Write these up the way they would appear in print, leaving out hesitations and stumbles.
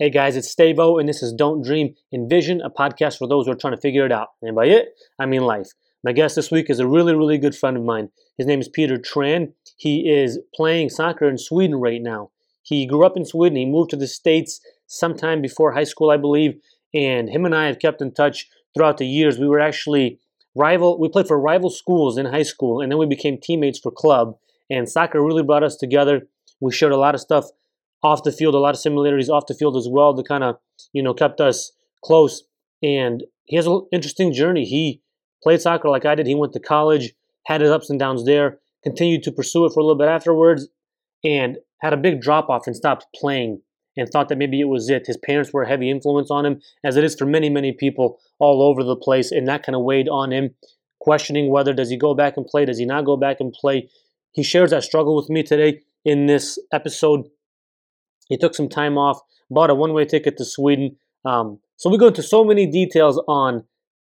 Hey guys, it's Stavo, and this is Don't Dream, Envision, a podcast for those who are trying to figure it out. And by it, I mean life. My guest this week is a really, really good friend of mine. His name is Peter Tran. He is playing soccer in Sweden right now. He grew up in Sweden. He moved to the States sometime before high school, I believe. And him and I have kept in touch throughout the years. We were actually we played for rival schools in high school, and then we became teammates for club. And soccer really brought us together. We shared a lot of stuff off the field, a lot of similarities off the field as well that kind of, kept us close. And he has an interesting journey. He played soccer like I did. He went to college, had his ups and downs there, continued to pursue it for a little bit afterwards, and had a big drop-off and stopped playing and thought that maybe it was it. His parents were a heavy influence on him, as it is for many, many people all over the place, and that kind of weighed on him, questioning whether does he go back and play, does he not go back and play. He shares that struggle with me today in this episode. He took some time off, bought a one-way ticket to Sweden. So we go into so many details on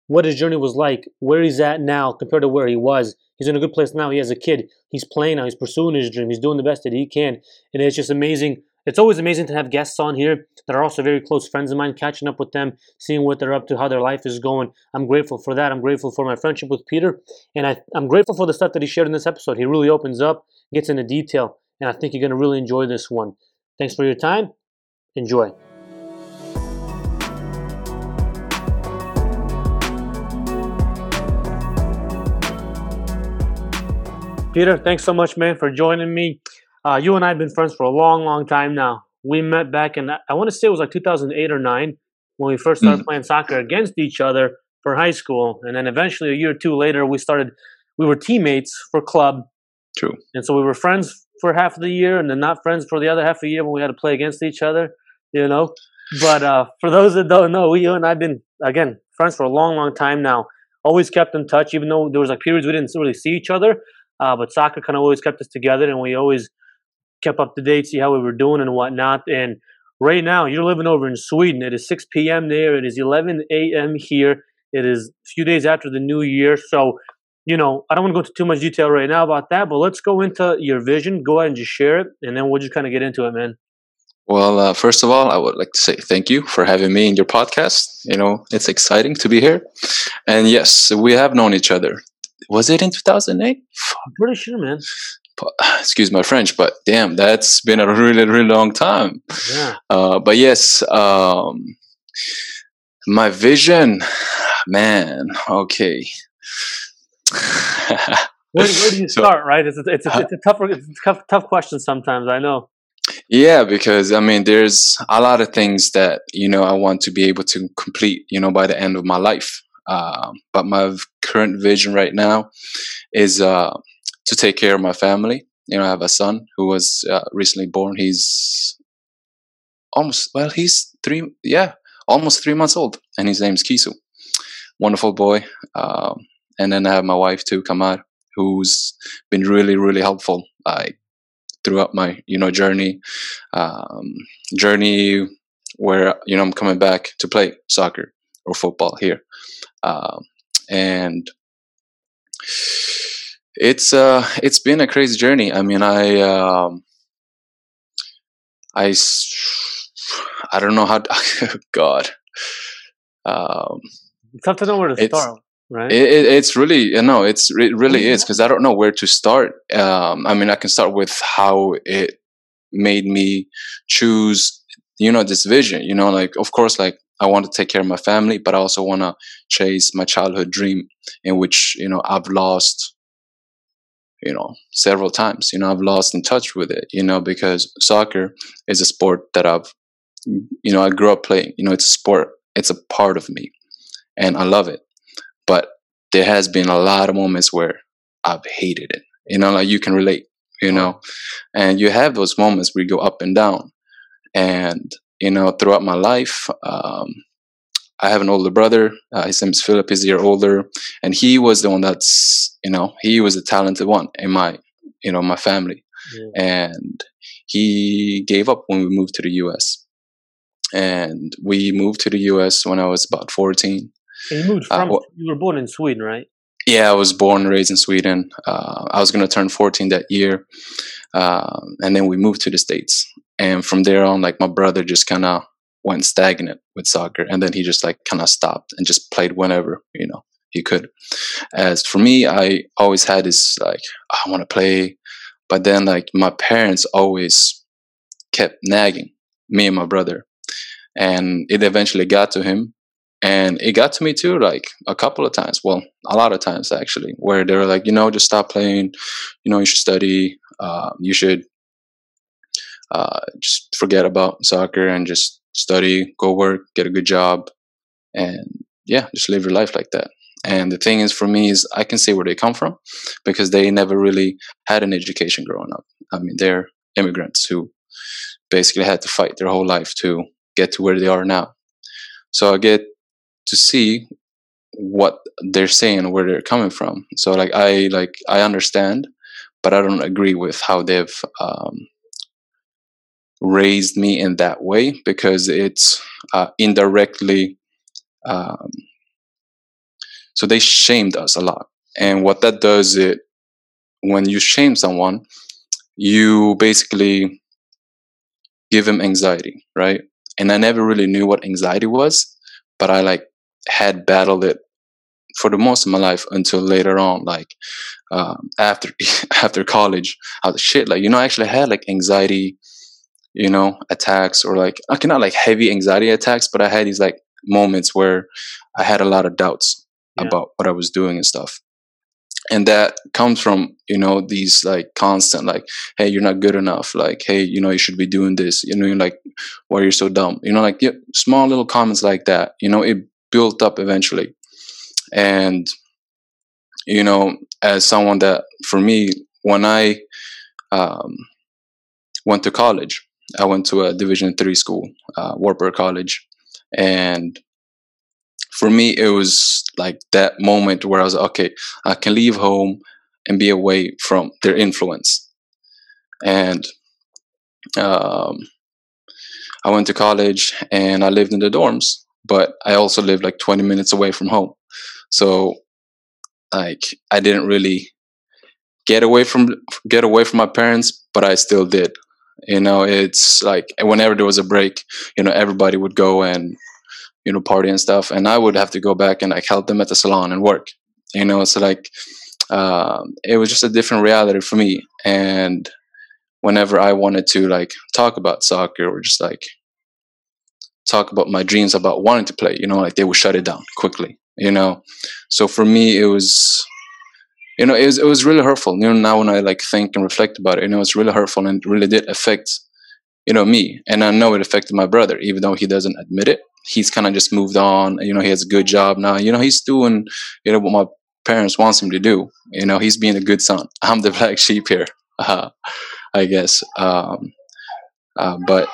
what his journey was like, where he's at now compared to where he was. He's in a good place now. He has a kid. He's playing now. He's pursuing his dream. He's doing the best that he can. And it's just amazing. It's always amazing to have guests on here that are also very close friends of mine, catching up with them, seeing what they're up to, how their life is going. I'm grateful for that. I'm grateful for my friendship with Peter. And I'm grateful for the stuff that he shared in this episode. He really opens up, gets into detail. And I think you're going to really enjoy this one. Thanks for your time. Enjoy. Peter, thanks so much, man, for joining me. You and I have been friends for a long, long time now. We met back in, I want to say it was like 2008 or 9, when we first started playing soccer against each other for high school. And then eventually a year or two later, we were teammates for club. True. And so we were friends for half of the year and then not friends for the other half of the year when we had to play against each other, But for those that don't know, you and I have been, again, friends for a long, long time now. Always kept in touch, even though there was like periods we didn't really see each other. But soccer kind of always kept us together, and we always kept up to date, see how we were doing and whatnot. And right now, you're living over in Sweden. It is 6 p.m. there. It is 11 a.m. here. It is a few days after the new year. So, I don't want to go into too much detail right now about that, but let's go into your vision. Go ahead and just share it, and then we'll just kind of get into it, man. Well, first of all, I would like to say thank you for having me in your podcast. It's exciting to be here. And yes, we have known each other. Was it in 2008? I'm pretty sure, man. Excuse my French, but damn, that's been a really, really long time. Yeah. But yes, my vision, man, okay. Where do you start, right? It's a tough question sometimes, I know. Yeah, because there's a lot of things that I want to be able to complete by the end of my life, but my current vision right now is to take care of my family. I have a son who was recently born. He's almost 3 months old, and his name's Kisu. Wonderful boy. And then I have my wife too, Kamar, who's been really, really helpful throughout my, journey. Journey where, I'm coming back to play soccer or football here. And it's been a crazy journey. I don't know how, God. It's tough to know where to start. Right. It really is because I don't know where to start. I can start with how it made me choose, this vision. Of course, I want to take care of my family, but I also want to chase my childhood dream, in which I've lost, several times. I've lost in touch with it. Because soccer is a sport that I've, I grew up playing. It's a sport. It's a part of me, and I love it. But there has been a lot of moments where I've hated it. You can relate, and you have those moments where you go up and down. And, throughout my life, I have an older brother. His name is Philip. He's a year older. And he was the one that's, he was the talented one in my, my family. Yeah. And he gave up when we moved to the U.S. And we moved to the U.S. when I was about 14. And you moved from, you were born in Sweden, right? Yeah, I was born and raised in Sweden. I was going to turn 14 that year. And then we moved to the States. And from there on, my brother just kind of went stagnant with soccer, and then he just like kind of stopped and just played whenever, you know, he could. As for me, I always had this like, I want to play, but then like my parents always kept nagging me and my brother, and it eventually got to him, and it got to me too, like a couple of times, well, a lot of times actually, where they were like, you know, just stop playing, you know, you should study, you should just forget about soccer and just study, go work, get a good job, and yeah, just live your life like that. And the thing is, for me, is I can see where they come from, because they never really had an education growing up. I mean, they're immigrants who basically had to fight their whole life to get to where they are now. So I get to see what they're saying, where they're coming from. So I understand, but I don't agree with how they've raised me in that way, because it's indirectly. So they shamed us a lot. And what that does, it when you shame someone, you basically give him anxiety, right? And I never really knew what anxiety was, but I like had battled it for the most of my life until later on, like after college, I was shit, like, you know, I actually had like anxiety, you know, attacks, or like, okay, not like heavy anxiety attacks, but I had these like moments where I had a lot of doubts. Yeah. About what I was doing and stuff. And that comes from, you know, these like constant, like, hey, you're not good enough. Like, hey, you know, you should be doing this. You know, you're like, why are you so dumb? You know, like small little comments like that, you know, it built up eventually. And, you know, as someone that, for me, when I went to college, I went to a Division III school, Warburg College. And for me, it was like that moment where I was like, okay, I can leave home and be away from their influence. And I went to college and I lived in the dorms, but I also lived like 20 minutes away from home. So like I didn't really get away from my parents, but I still did. You know, it's like whenever there was a break, you know, everybody would go and, you know, party and stuff. And I would have to go back and like help them at the salon and work, you know, so like, it was just a different reality for me. And whenever I wanted to like talk about soccer or just like talk about my dreams about wanting to play, you know, like they would shut it down quickly, you know? So for me, it was, you know, it was really hurtful. You know, now when I like think and reflect about it, you know, it's really hurtful, and it really did affect, you know, me. And I know it affected my brother, even though he doesn't admit it. He's kind of just moved on. You know, he has a good job now. You know, he's doing, you know, what my parents wants him to do. You know, he's being a good son. I'm the black sheep here, I guess. But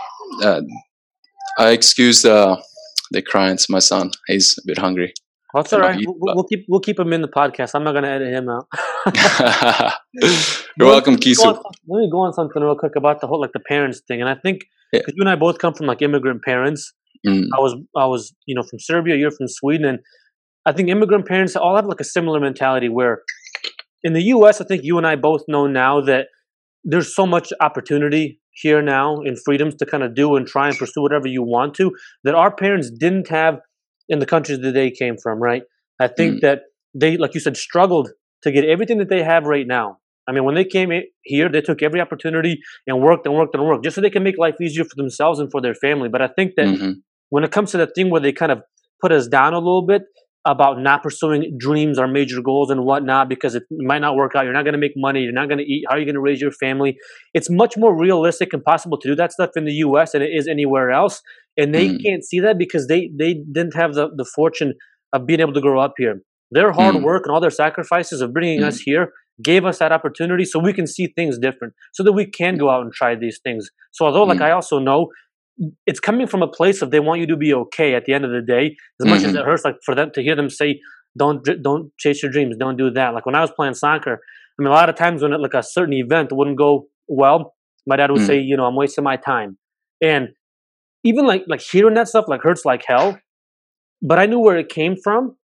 I excuse the crying to my son. He's a bit hungry. That's all right. We'll keep him in the podcast. I'm not going to edit him out. You're welcome, Kisu. Let me go on something real quick about the whole, like, the parents thing. And I think, because you and I both come from, like, immigrant parents. Mm. I was, you know, from Serbia, you're from Sweden. And I think immigrant parents all have like a similar mentality, where in the US, I think you and I both know now that there's so much opportunity here now in freedoms to kind of do and try and pursue whatever you want to, that our parents didn't have in the countries that they came from, right? I think that they, like you said, struggled to get everything that they have right now. I mean, when they came here, they took every opportunity and worked just so they can make life easier for themselves and for their family. But I think that when it comes to that thing where they kind of put us down a little bit about not pursuing dreams or major goals and whatnot, because it might not work out, you're not going to make money, you're not going to eat, how are you going to raise your family? It's much more realistic and possible to do that stuff in the U.S. than it is anywhere else. And they can't see that because they didn't have the fortune of being able to grow up here. Their hard work and all their sacrifices of bringing us here gave us that opportunity, so we can see things different, so that we can go out and try these things. So although, like, I also know it's coming from a place of they want you to be okay at the end of the day, as much as it hurts, like, for them to hear them say, don't chase your dreams, don't do that. Like when I was playing soccer, I mean, a lot of times when like a certain event wouldn't go well, my dad would say, you know, I'm wasting my time. And even like hearing that stuff like hurts like hell, but I knew where it came from.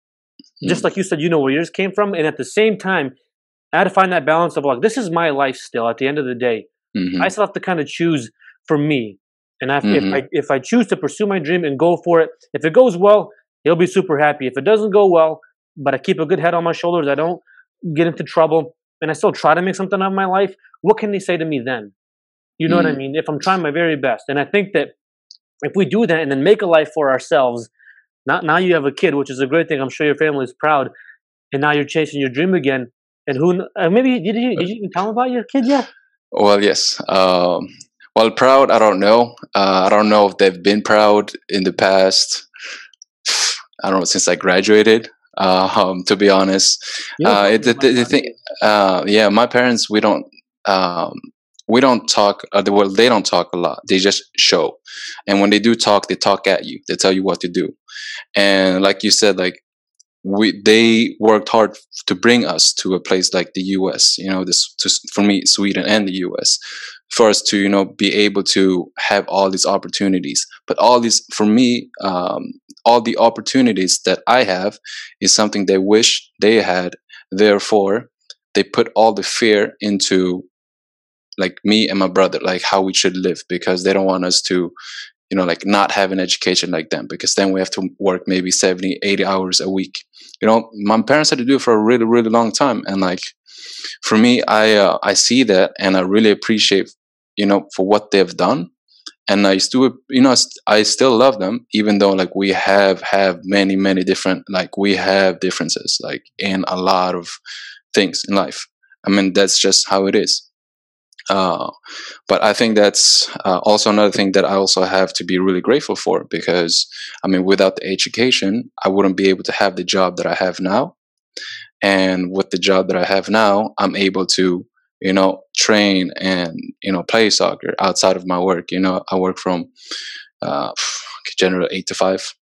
Just like you said, you know where yours came from. And at the same time, I had to find that balance of like, this is my life still at the end of the day. I still have to kind of choose for me. And if I choose to pursue my dream and go for it, if it goes well, he'll be super happy. If it doesn't go well, but I keep a good head on my shoulders, I don't get into trouble, and I still try to make something out of my life, what can they say to me then? You know what I mean? If I'm trying my very best. And I think that if we do that and then make a life for ourselves, now you have a kid, which is a great thing. I'm sure your family is proud. And now you're chasing your dream again. And maybe did you even tell them about your kid yet? Well, yes. Well, proud, I don't know. I don't know if they've been proud in the past. I don't know, since I graduated. To be honest, my parents, we don't talk. Well, they don't talk a lot. They just show, and when they do talk, they talk at you. They tell you what to do, and like you said, they worked hard to bring us to a place like the U.S. You know, for me, Sweden and the U.S. for us to be able to have all these opportunities. But all these, for me, all the opportunities that I have is something they wish they had. Therefore, they put all the fear into me and my brother, how we should live, because they don't want us to, not have an education like them, because then we have to work maybe 70, 80 hours a week. My parents had to do it for a really, really long time. And for me, I see that, and I really appreciate, for what they've done. And I still, I still love them, even though we have many, many different, we have differences, in a lot of things in life. I mean, that's just how it is. But I think that's also another thing that I also have to be really grateful for, because I mean, without the education, I wouldn't be able to have the job that I have now. And with the job that I have now, I'm able to, train and, play soccer outside of my work. I work from general 8 to 5,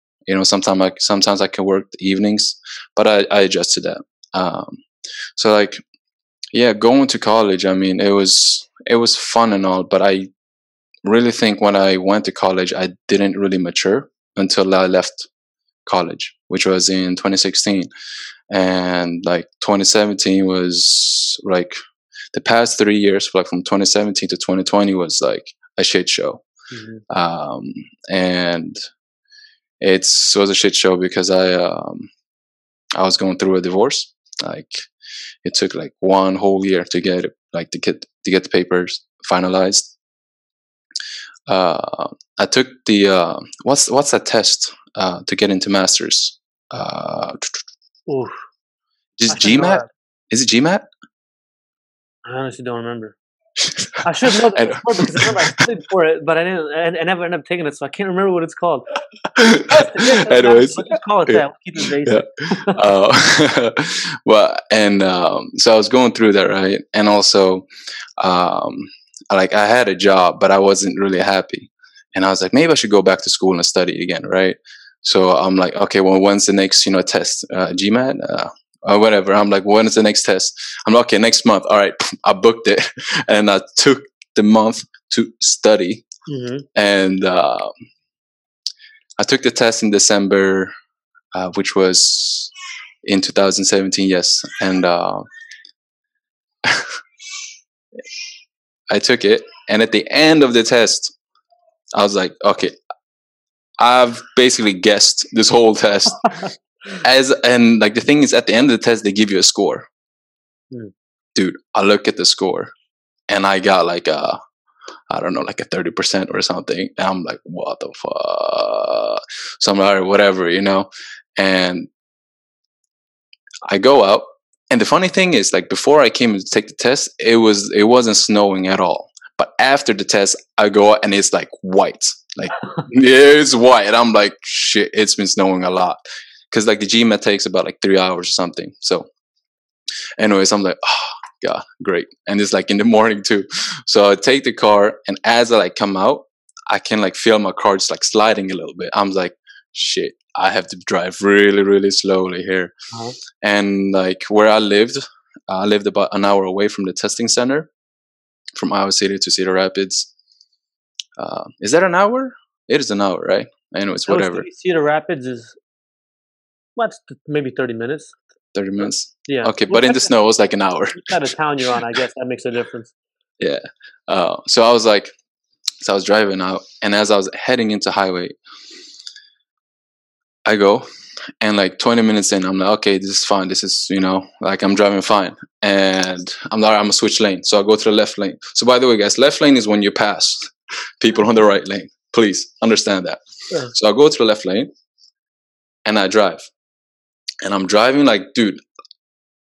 sometimes I can work the evenings, but I adjust to that. Yeah, going to college, I mean, it was fun and all, but I really think when I went to college, I didn't really mature until I left college, which was in 2016. And 2017 was the past 3 years, from 2017 to 2020 was a shit show. Mm-hmm. And it was a shit show because I was going through a divorce. It took 1 whole year to get to get the papers finalized. I took the what's that test to get into masters? Oof. Just GMAT? Is it GMAT? I honestly don't remember. I should know that before, because I remember I studied for it, but I didn't. I never ended up taking it, so I can't remember what it's called. Anyways, we'll just call it that. We'll keep it basic. Yeah. Well, and so I was going through that, right? And also, I had a job, but I wasn't really happy, and I was like, maybe I should go back to school and study again, right? So I'm like, okay, well, when's the next, test? GMAT. Or whatever. I'm like, when is the next test? I'm like, okay, next month. All right, I booked it, and I took the month to study, and I took the test in December, which was in 2017. Yes, and I took it, and at the end of the test, I was like, okay, I've basically guessed this whole test. The thing is, at the end of the test, they give you a score. Dude, I look at the score, and I got a 30% or something. And I'm like, what the fuck? So I'm like, whatever, And I go out, and the funny thing is, before I came to take the test, it wasn't snowing at all. But after the test, I go out, and it's white, it's white. And I'm like, shit, it's been snowing a lot. Because the GMAT takes about 3 hours or something. So anyways, I'm like, oh God, great. And it's in the morning too. So I take the car, and as I come out, I can feel my car just sliding a little bit. I'm like, shit, I have to drive really, really slowly here. Uh-huh. And where I lived about an hour away from the testing center, from Iowa City to Cedar Rapids. Is that an hour? It is an hour, right? Anyways, whatever. Cedar Rapids is... What's maybe 30 minutes? 30 minutes? Yeah. Okay, but in the snow, it was an hour. What kind of town you're on, I guess that makes a difference. Yeah. So I was like, So I was driving out, and as I was heading into highway, I go, and like 20 minutes in, I'm like, okay, this is fine. This is, you know, like I'm driving fine. And I'm like, I'm going to switch lane. So I go to the left lane. So by the way, guys, left lane is when you pass people on the right lane. Please understand that. Yeah. So I go to the left lane and I drive. And I'm driving like, dude,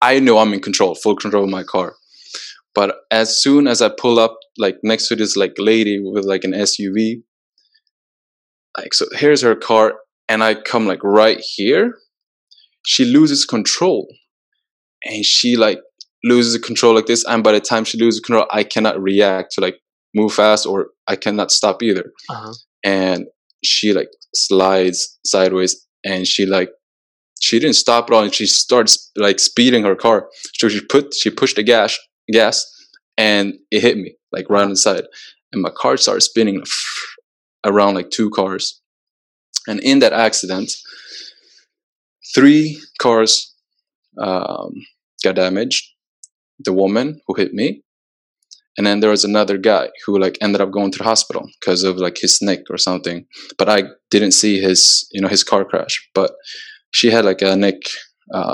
I know I'm in control, full control of my car. But as soon as I pull up, like next to this like lady with like an SUV, like, so here's her car. And I come like right here, she loses control, and she like loses control like this. And by the time she loses control, I cannot react to like move fast, or I cannot stop either. Uh-huh. And she like slides sideways, and she didn't stop at all. And she starts like speeding her car. So she pushed the gas, and it hit me like right on the side. And my car started spinning around like two cars. And in that accident, three cars got damaged. The woman who hit me. And then there was another guy who like ended up going to the hospital because of like his neck or something. But I didn't see his car crash. But she had like a neck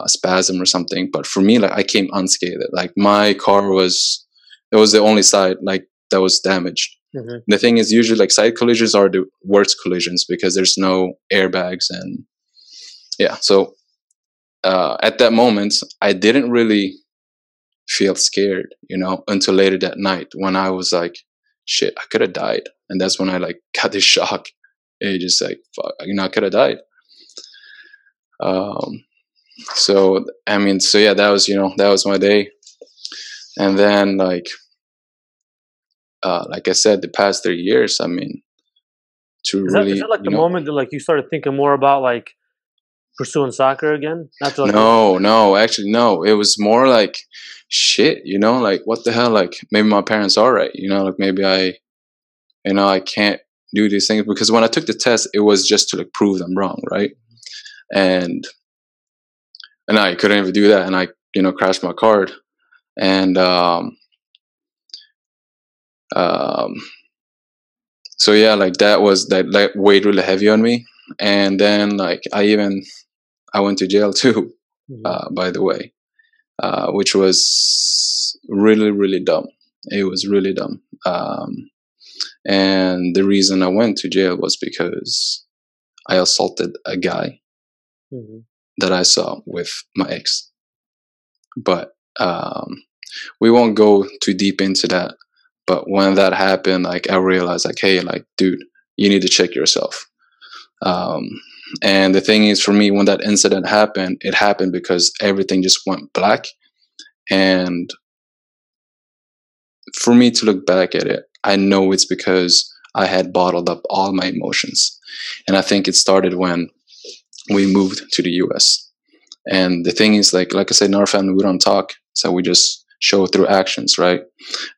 spasm or something. But for me, like I came unscathed. Like my car was the only side like that was damaged. Mm-hmm. The thing is, usually like side collisions are the worst collisions because there's no airbags, and yeah. So at that moment, I didn't really feel scared, you know, until later that night when I was like, shit, I could have died. And that's when I like got this shock. It just like, fuck, you know, I could have died. So yeah, that was my day. And then like I said, the past 3 years, I mean, to is that, really... Is that like the moment that like you started thinking more about like pursuing soccer again? No. It was more like, shit, you know, like what the hell? Like maybe my parents are right, you know, like maybe I can't do these things. Because when I took the test, it was just to like prove them wrong, right? And I couldn't even do that. And I, you know, crashed my car. And... so yeah, like that weighed really heavy on me. And then like I went to jail too, by the way, which was really, really dumb. It was really dumb. And the reason I went to jail was because I assaulted a guy that I saw with my ex. But we won't go too deep into that. But when that happened, like I realized, like, hey, like, dude, you need to check yourself. And the thing is, for me, when that incident happened, it happened because everything just went black. And for me to look back at it, I know it's because I had bottled up all my emotions. And I think it started when we moved to the U.S. And the thing is, like I said, in our family, we don't talk, so we just show through actions, right?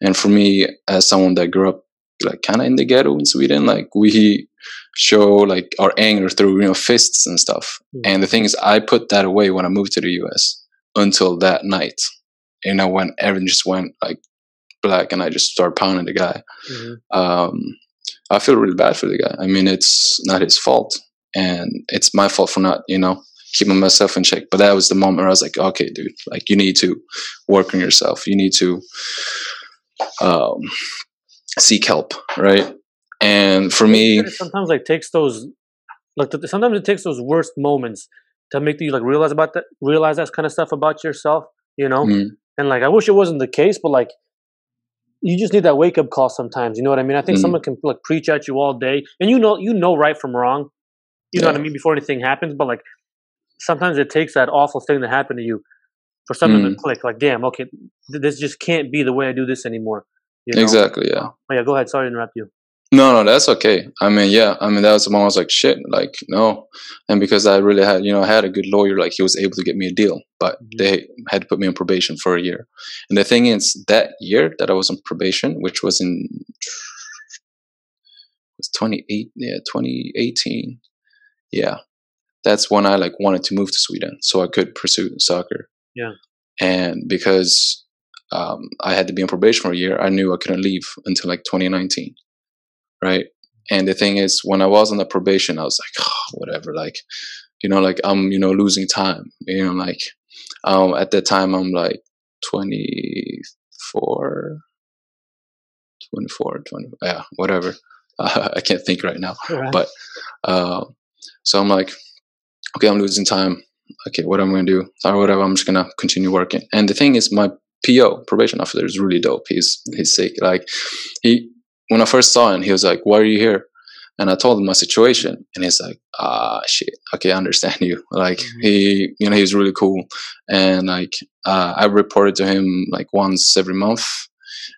And for me, as someone that grew up like kind of in the ghetto in Sweden, like we show like our anger through, you know, fists and stuff. And the thing is, I put that away when I moved to the US until that night, you know, when everything just went like black and I just started pounding the guy. I feel really bad for the guy. I mean, it's not his fault, and it's my fault for not, you know, keeping myself in check. But that was the moment where I was like, okay, dude, like you need to work on yourself. You need to seek help, right? And for me, sometimes it takes those worst moments to make you like realize that kind of stuff about yourself, you know? And like I wish it wasn't the case, but like you just need that wake up call sometimes, you know what I mean? I think someone can like preach at you all day, and you know right from wrong, you know what I mean, before anything happens. But like sometimes it takes that awful thing to happen to you for something to click. Like, damn, okay, this just can't be the way I do this anymore. You know? Exactly, yeah. Oh, yeah, go ahead. Sorry to interrupt you. No, that's okay. I mean, that was the moment I was like, shit, like, no. And because I really had, you know, I had a good lawyer, like he was able to get me a deal, but they had to put me on probation for a year. And the thing is, that year that I was on probation, which was in 2018, yeah. That's when I like wanted to move to Sweden so I could pursue soccer. Yeah. And because I had to be on probation for a year, I knew I couldn't leave until like 2019. right? And the thing is, when I was on the probation, I was like, oh, whatever, like I'm, losing time, at that time I'm like 24, yeah, whatever. I can't think right now, right. But, so I'm like, okay, I'm losing time. Okay. What am I going to do? Or whatever. I'm just going to continue working. And the thing is, my PO, probation officer, is really dope. He's sick. Like when I first saw him, he was like, why are you here? And I told him my situation, and he's like, ah, shit. Okay. I understand you. Like he was really cool. And like, I reported to him like once every month.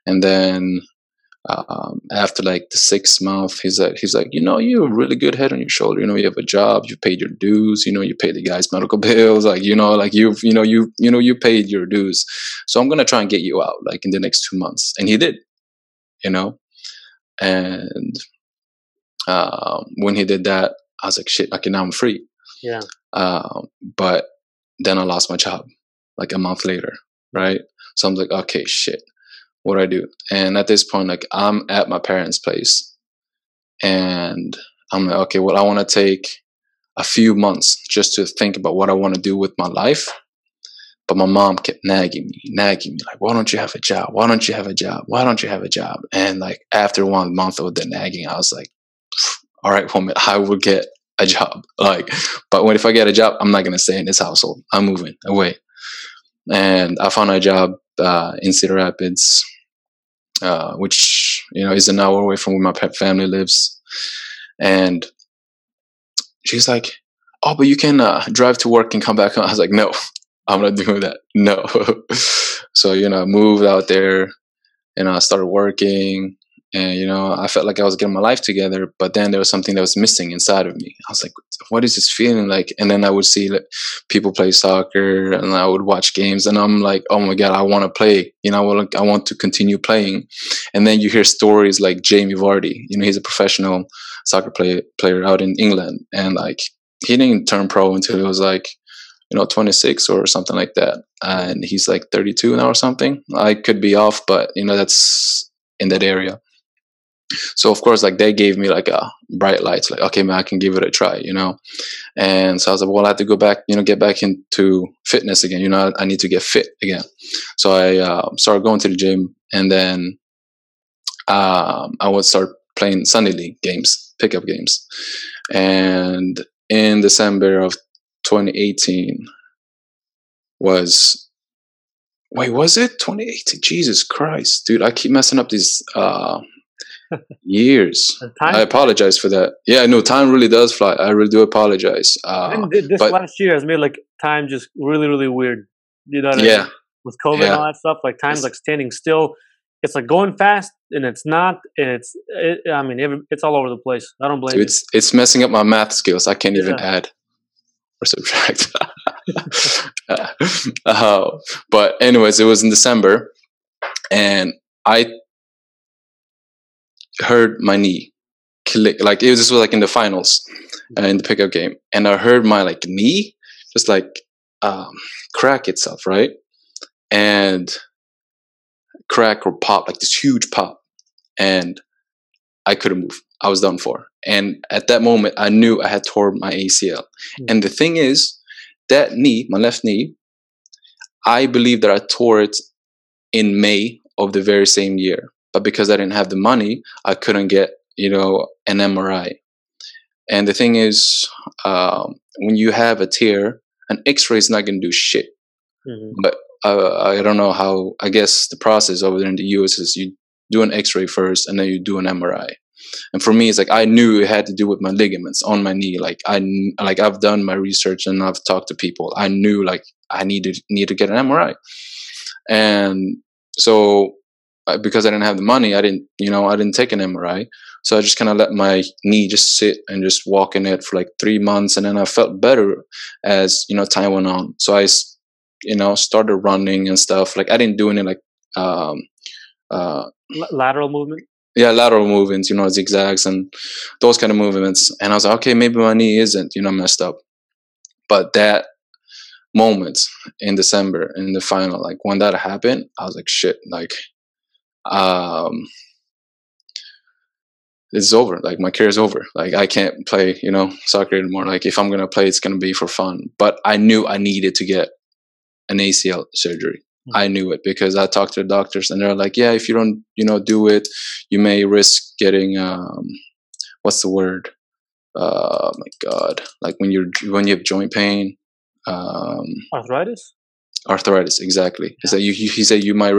And then, after like the 6th month, he's like, you have a really good head on your shoulder. You have a job, you paid your dues, you paid the guy's medical bills. Like you paid your dues. So I'm going to try and get you out like in the next 2 months. And he did, and, when he did that, I was like, shit, okay, now I'm free. Yeah. But then I lost my job like a month later. Right. So I'm like, okay, shit. What I do. And at this point, like I'm at my parents' place, and I'm like, okay, well, I want to take a few months just to think about what I want to do with my life. But my mom kept nagging me, like, why don't you have a job? Why don't you have a job? Why don't you have a job? And like after 1 month of the nagging, I was like, all right, woman, I will get a job. Like, but if I get a job, I'm not going to stay in this household. I'm moving away. And I found a job in Cedar Rapids, which is an hour away from where my family lives. And she's like, oh, but you can drive to work and come back home. I was like, no, I'm not doing that. No. So I moved out there, and I started working, and I felt like I was getting my life together, but then there was something that was missing inside of me. I was like, what is this feeling like? And then I would see like people play soccer, and I would watch games, and I'm like, oh my God, I want to play, I want to continue playing. And then you hear stories like Jamie Vardy, he's a professional soccer player out in England, and like he didn't turn pro until he was like 26 or something like that, and he's like 32 now or something. I could be off, but that's in that area. So of course, like they gave me like a bright light, like, okay, man, I can give it a try, And so I was like, well, I have to go back, get back into fitness again. I need to get fit again. So I started going to the gym, and then I would start playing Sunday league games, pickup games. And in December of 2018 was it 2018? Jesus Christ, dude, I keep messing up these years. I apologize for that. Yeah, no, time really does fly. I really do apologize. This last year has made like time just really, really weird. I mean? With COVID and all that stuff, like time's like standing still. It's like going fast, and it's not. And it's all over the place. I don't blame you. It's messing up my math skills. I can't even add or subtract. But anyways, it was in December, and I heard my knee click. Like this was like in the finals, in the pickup game, and I heard my like knee just like crack itself, right? And crack or pop, like this huge pop, and I couldn't move. I was done for. And at that moment, I knew I had torn my ACL. And the thing is, that knee, my left knee, I believe that I tore it in May of the very same year. But because I didn't have the money, I couldn't get, an MRI. And the thing is, when you have a tear, an X-ray is not going to do shit. Mm-hmm. But I don't know how, I guess the process over there in the US is you do an X-ray first, and then you do an MRI. And for me, it's like I knew it had to do with my ligaments on my knee. Like I've done my research, and I've talked to people. I knew like I need to get an MRI. And so because I didn't have the money, I didn't take an MRI. So I just kind of let my knee just sit and just walk in it for like 3 months, and then I felt better as time went on. So I started running and stuff. Like I didn't do any like lateral movement. Yeah, lateral movements, zigzags and those kind of movements. And I was like, okay, maybe my knee isn't, messed up. But that moment in December, in the final, like when that happened, I was like, shit, like it's over. Like, my career is over. Like, I can't play, you know, soccer anymore. Like, if I'm going to play, it's going to be for fun. But I knew I needed to get an ACL surgery. Mm-hmm. I knew it because I talked to the doctors and they're like, yeah, if you don't, you know, do it, you may risk getting, what's the word? My God. Like when you have joint pain. Arthritis? Arthritis, exactly. Yeah. So he said you might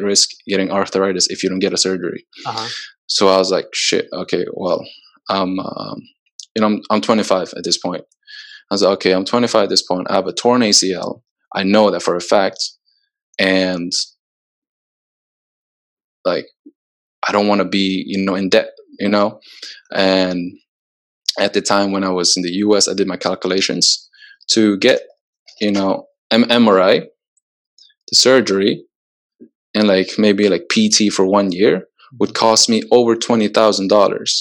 risk getting arthritis if you don't get a surgery. Uh-huh. So I was like, shit, okay, well, I'm 25 at this point. I was like, okay, I'm 25 at this point. I have a torn ACL. I know that for a fact. And like, I don't want to be, you know, in debt, you know? And at the time when I was in the US, I did my calculations to get, you know, MRI, the surgery, and like maybe like PT for 1 year would cost me over $20,000.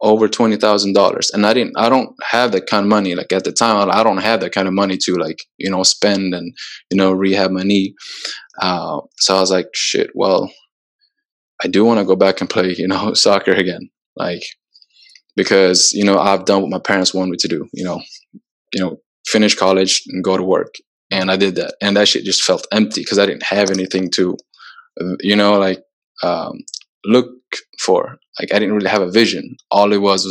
Over $20,000, and I don't have that kind of money. Like at the time, I don't have that kind of money to like, you know, spend and, you know, rehab my knee. So I was like, shit, well, I do want to go back and play, you know, soccer again, like, because, you know, I've done what my parents wanted me to do, you know, finish college and go to work. And I did that, and that shit just felt empty because I didn't have anything to, you know, like, look for. Like, I didn't really have a vision. All it was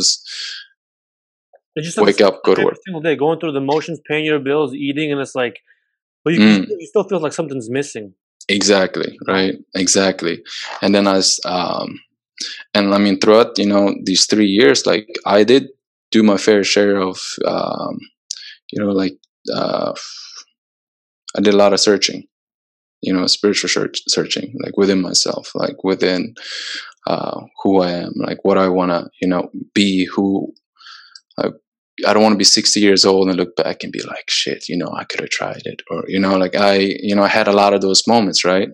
just wake up, go to work. Every single day, going through the motions, paying your bills, eating, and it's like, but you still feel like something's missing. Exactly, right? Exactly. And then I mean, throughout, you know, these 3 years, like, I did do my fair share of, you know, like, I did a lot of searching, you know, spiritual searching, like within myself, like within who I am, like what I want to, you know, be. Who I don't want to be 60 years old and look back and be like, shit, you know, I could have tried it, or, you know, like I had a lot of those moments, right?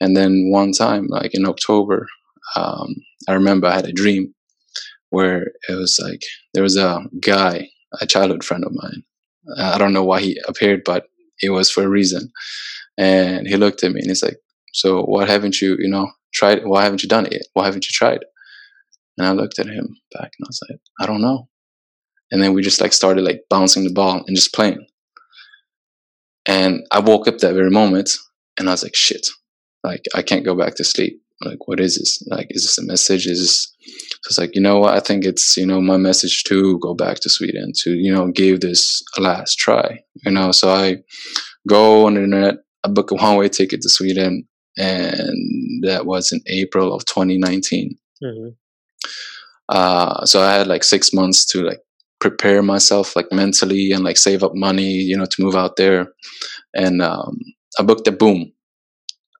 And then one time, like in October, I remember I had a dream where it was like there was a guy, a childhood friend of mine. I don't know why he appeared, but it was for a reason. And he looked at me and he's like, so what haven't you, you know, tried? Why haven't you done it yet? Why haven't you tried? And I looked at him back and I was like, I don't know. And then we just like started like bouncing the ball and just playing. And I woke up that very moment and I was like, shit, like I can't go back to sleep. Like, what is this? Like, is this a message? So it's like, you know what? I think it's, you know, my message to go back to Sweden, to, you know, give this a last try, you know? So I go on the internet, I book a one-way ticket to Sweden, and that was in April of 2019. Mm-hmm. So I had like 6 months to like prepare myself like mentally and like save up money, you know, to move out there. And I booked a boom.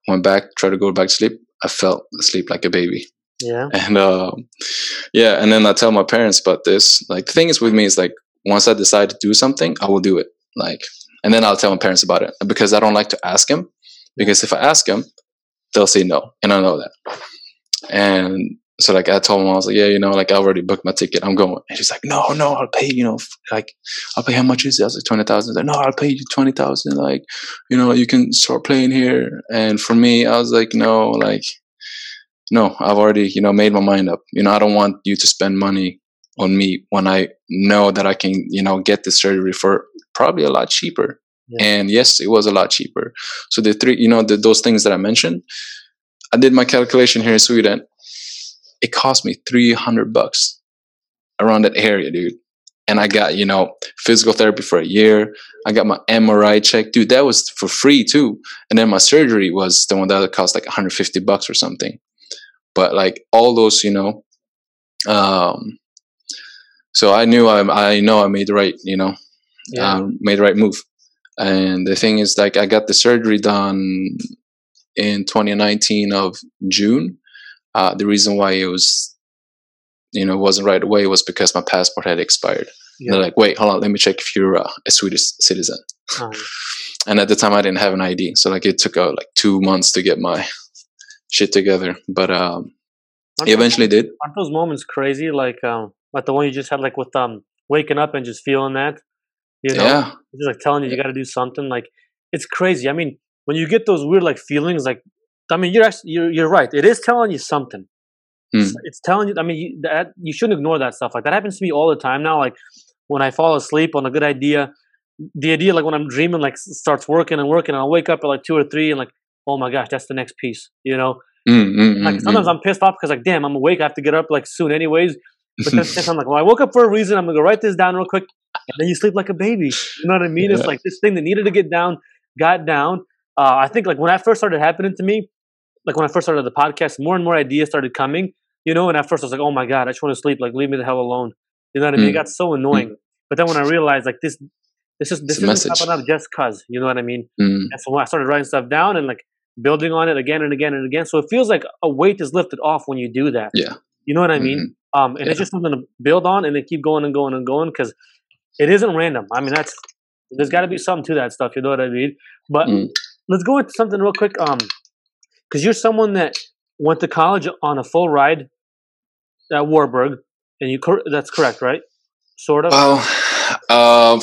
Went back, tried to go back to sleep. I fell asleep like a baby. Yeah. And yeah, and then I tell my parents about this. Like the thing is with me is like once I decide to do something, I will do it. Like. And then I'll tell my parents about it because I don't like to ask them, because if I ask them, they'll say no. And I know that. And so like I told them, I was like, yeah, you know, like I already booked my ticket. I'm going. And she's like, no, I'll pay, you know, like I'll pay. How much is it? I was like, 20,000. Like, no, I'll pay you 20,000. Like, you know, you can start playing here. And for me, I was like, no, I've already, you know, made my mind up. You know, I don't want you to spend money on me when I know that I can, you know, get the surgery for probably a lot cheaper. Yeah. And yes, it was a lot cheaper. So the three, you know, those things that I mentioned, I did my calculation here in Sweden. It cost me $300 around that area, dude. And I got, you know, physical therapy for a year. I got my MRI check, dude. That was for free too. And then my surgery was the one that cost like $150 or something. But like all those, you know, so I knew I made the right, you know, made the right move. And the thing is, like, I got the surgery done in 2019 of June. The reason why it was, you know, wasn't right away was because my passport had expired. Yeah. They're like, wait, hold on, let me check if you're a Swedish citizen. Oh. And at the time, I didn't have an ID. So, like, it took like 2 months to get my shit together. But it eventually did. Aren't those moments crazy? Like the one you just had, like with waking up and just feeling that, you know, just like telling you got to do something. Like, it's crazy. I mean, when you get those weird like feelings, like, I mean, you're actually, you're right. It is telling you something. Mm. It's telling you, I mean, you shouldn't ignore that stuff. Like, that happens to me all the time now. Like, when I fall asleep on a good idea, the idea, like, when I'm dreaming, like, starts working and working, and I'll wake up at like 2 or 3 and like, oh my gosh, that's the next piece, you know? Like, sometimes I'm pissed off because, like, damn, I'm awake, I have to get up like soon anyways. But then I'm like, well, I woke up for a reason, I'm gonna go write this down real quick. And then you sleep like a baby, you know what I mean? Yeah. It's like this thing that needed to get down got down. I think, like, when I first started happening to me, like when I first started the podcast, more and more ideas started coming, you know, and at first I was like, oh my God, I just want to sleep. Like, leave me the hell alone. You know what I mean? It got so annoying. But then when I realized, like, this isn't happening just cause, you know what I mean? And so when I started writing stuff down and like building on it again and again and again. So it feels like a weight is lifted off when you do that. Yeah. You know what I mean? And it's just something to build on and then keep going and going and going. Cause it isn't random. I mean, there's gotta be something to that stuff. You know what I mean? But let's go into something real quick. Because you're someone that went to college on a full ride at Warburg, and that's correct, right? Sort of.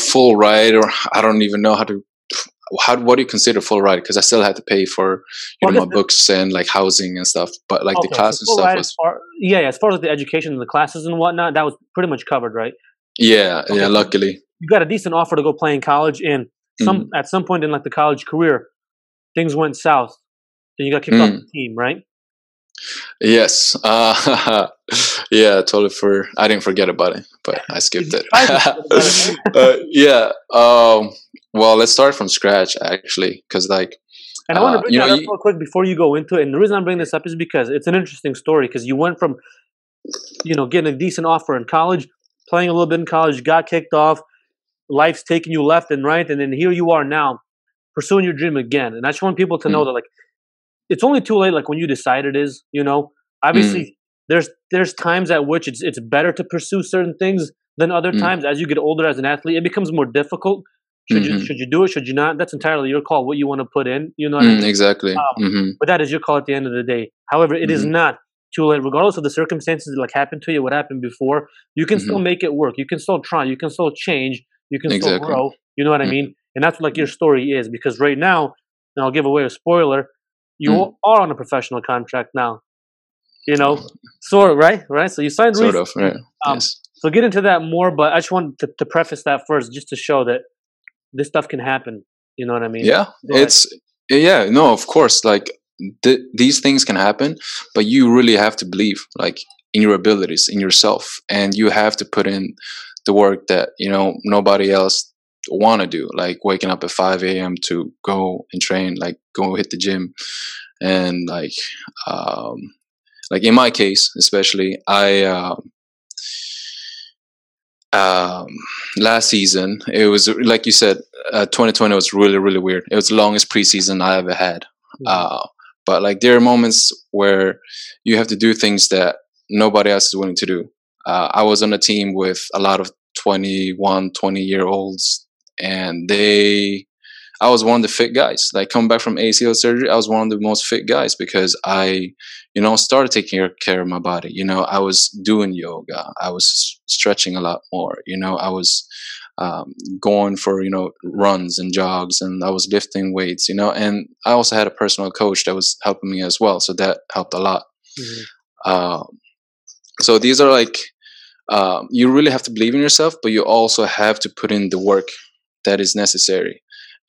Full ride, or I don't even know what do you consider full ride? Because I still had to pay for my books and like housing and stuff. But like the class and stuff was as far as the education and the classes and whatnot, that was pretty much covered, right? Yeah. Luckily, you got a decent offer to go play in college, and at some point in like the college career, things went south. And you got kicked off the team, right? Yes. Yeah, totally. I didn't forget about it, but I skipped it. Yeah. Well, let's start from scratch, actually, because like, and I want to bring that up real quick before you go into it. And the reason I'm bringing this up is because it's an interesting story. Because you went from, getting a decent offer in college, playing a little bit in college, got kicked off, life's taking you left and right, and then here you are now, pursuing your dream again. And I just want people to know that, like, it's only too late, like, when you decide it is, obviously there's times at which it's better to pursue certain things than other times. As you get older as an athlete, it becomes more difficult. Should you do it? Should you not? That's entirely your call, what you want to put in, I mean? Exactly. But that is your call at the end of the day. However, it is not too late, regardless of the circumstances that like happened to you, what happened before. You can still make it work. You can still try. You can still change. You can still grow. You know what I mean? And that's what, like, your story is, because right now, and I'll give away a spoiler, you are on a professional contract now, right? So you signed sort of, right? Yes. So get into that more, but I just wanted to preface that first, just to show that this stuff can happen. You know what I mean? Yeah, right. Of course, like these things can happen, but you really have to believe, like, in your abilities, in yourself, and you have to put in the work that nobody else want to do, like waking up at 5 a.m. to go and train, like go hit the gym. And like in my case especially, I last season, it was like you said, 2020 was really, really weird. It was the longest preseason I ever had. But like there are moments where you have to do things that nobody else is willing to do. I was on a team with a lot of 20-year-olds, and I was one of the fit guys. Like, coming back from ACL surgery, I was one of the most fit guys, because I, started taking care of my body. I was doing yoga. I was stretching a lot more. I was going for, runs and jogs, and I was lifting weights, and I also had a personal coach that was helping me as well. So that helped a lot. So these are like, you really have to believe in yourself, but you also have to put in the work that is necessary.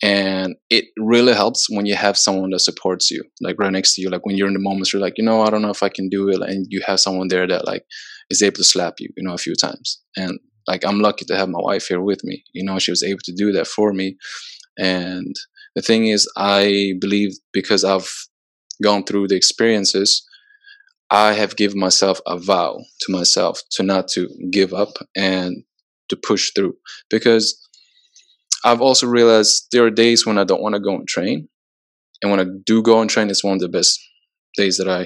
And it really helps when you have someone that supports you, like right next to you. Like when you're in the moments, you're like, I don't know if I can do it. And you have someone there that like is able to slap you, a few times. And like, I'm lucky to have my wife here with me. She was able to do that for me. And the thing is, I believe because I've gone through the experiences, I have given myself a vow to myself to not to give up and to push through, because I've also realized there are days when I don't want to go and train. And when I do go and train, it's one of the best days that I,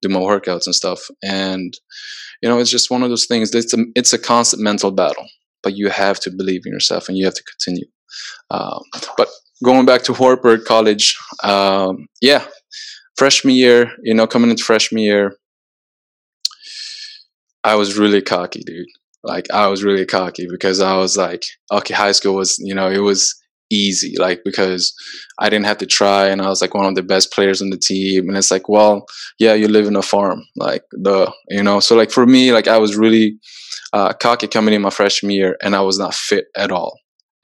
do my workouts and stuff. And, it's just one of those things. It's a constant mental battle, but you have to believe in yourself and you have to continue. But going back to Warburg College, freshman year, coming into freshman year, I was really cocky, dude. Like, I was really cocky because I was like, okay, high school was, it was easy, like, because I didn't have to try, and I was like one of the best players on the team. And it's like, well, yeah, you live in a farm, like, duh, you know. So like for me, like I was really cocky coming in my freshman year, and I was not fit at all.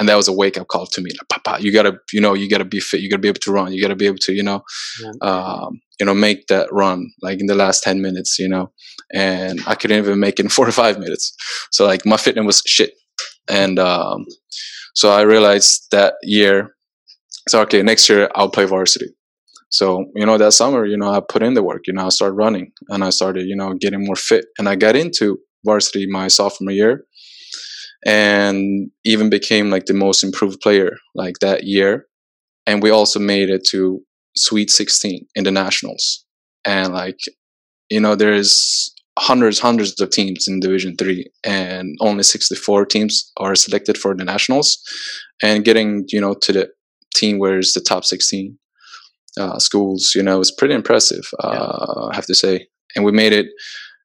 And that was a wake up call to me. Like, Papa, you gotta, you know, you gotta be fit. You gotta be able to run. You gotta be able to, you know, make that run like in the last 10 minutes, you know. And I couldn't even make it in 45 minutes. So like my fitness was shit. And so I realized that year, so okay, next year I'll play varsity. So, you know, that summer, you know, I put in the work, you know, I started running and I started, you know, getting more fit. And I got into varsity my sophomore year and even became like the most improved player like that year. And we also made it to Sweet 16 in the nationals. And like, you know, there's hundreds of teams in Division 3, and only 64 teams are selected for the nationals, and getting, you know, to the team where it's the top 16 schools, you know, is pretty impressive, I have to say. And we made it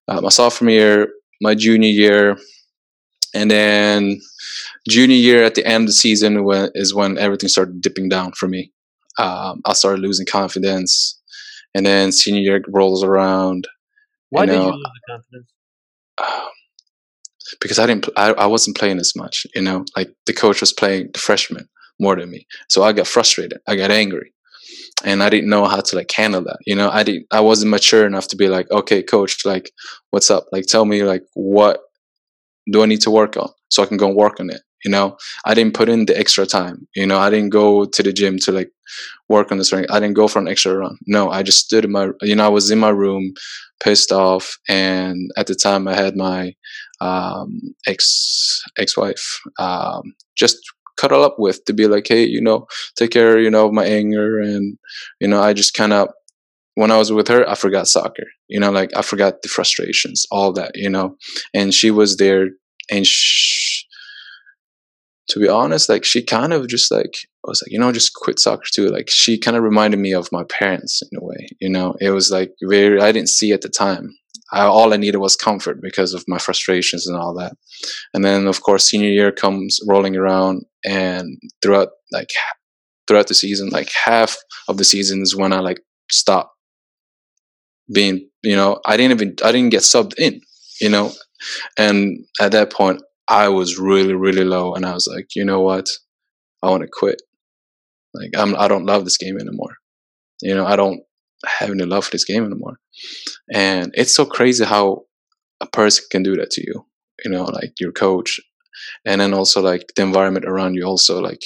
my sophomore year, my junior year, and then junior year at the end of the season is when everything started dipping down for me. I started losing confidence, and then senior year rolls around. Why did you lose the confidence? Because I wasn't playing as much, you know, like the coach was playing the freshman more than me. So I got frustrated. I got angry, and I didn't know how to like handle that. You know, I wasn't mature enough to be like, okay, coach, like, what's up? Like, tell me, like, what do I need to work on so I can go and work on it? You know, I didn't put in the extra time. You know, I didn't go to the gym to like work on the strength. I didn't go for an extra run. No, I just stood in my, you know, I was in my room, pissed off. And at the time I had my ex-wife just cuddle up with to be like, hey, you know, take care, you know, of my anger. And, you know, I just kind of, when I was with her, I forgot soccer. You know, like I forgot the frustrations, all that, you know. And she was there, and to be honest, like she kind of just like, I was like, you know, just quit soccer too. Like she kind of reminded me of my parents in a way, you know. It was like very, I didn't see at the time. All I needed was comfort because of my frustrations and all that. And then of course, senior year comes rolling around, and throughout the season, like half of the season is when I like stopped being, you know, I didn't get subbed in, you know. And at that point, I was really, really low, and I was like, you know what? I want to quit. Like, I don't love this game anymore. You know, I don't have any love for this game anymore. And it's so crazy how a person can do that to you, you know, like your coach. And then also like the environment around you also, like,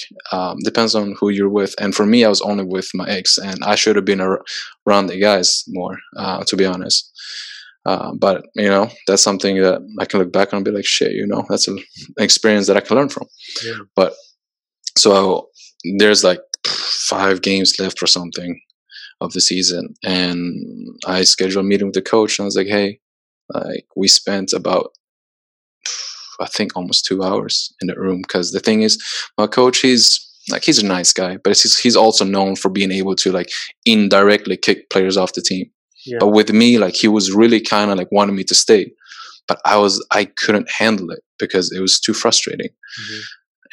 depends on who you're with. And for me, I was only with my ex, and I should have been around the guys more, to be honest. But, you know, that's something that I can look back on and be like, shit, you know, that's an experience that I can learn from. Yeah. But so there's like 5 games left or something of the season. And I scheduled a meeting with the coach, and I was like, hey, like we spent about, I think almost 2 hours in the room. Because the thing is, my coach, he's a nice guy, but he's also known for being able to like indirectly kick players off the team. Yeah. But with me, like he was really kind of like wanted me to stay, but I couldn't handle it because it was too frustrating. Mm-hmm.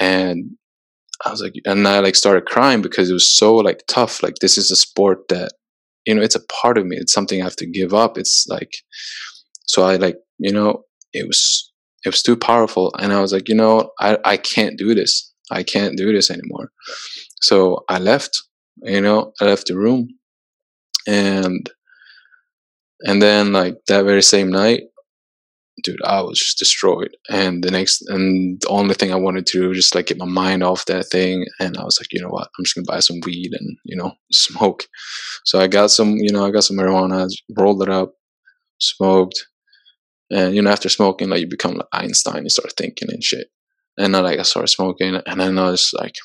And I was like, and I like started crying because it was so like tough. Like this is a sport that, you know, it's a part of me. It's something I have to give up. It's like, so I like, you know, it was too powerful. And I was like, you know, I can't do this. I can't do this anymore. So I left, you know, I left the room. And then like that very same night, dude, I was just destroyed. And the only thing I wanted to do was just like get my mind off that thing. And I was like, you know what, I'm just gonna buy some weed and, you know, smoke. So I got some marijuana, rolled it up, smoked. And, you know, after smoking, like you become like Einstein, you start thinking and shit. And I started smoking, and then I was like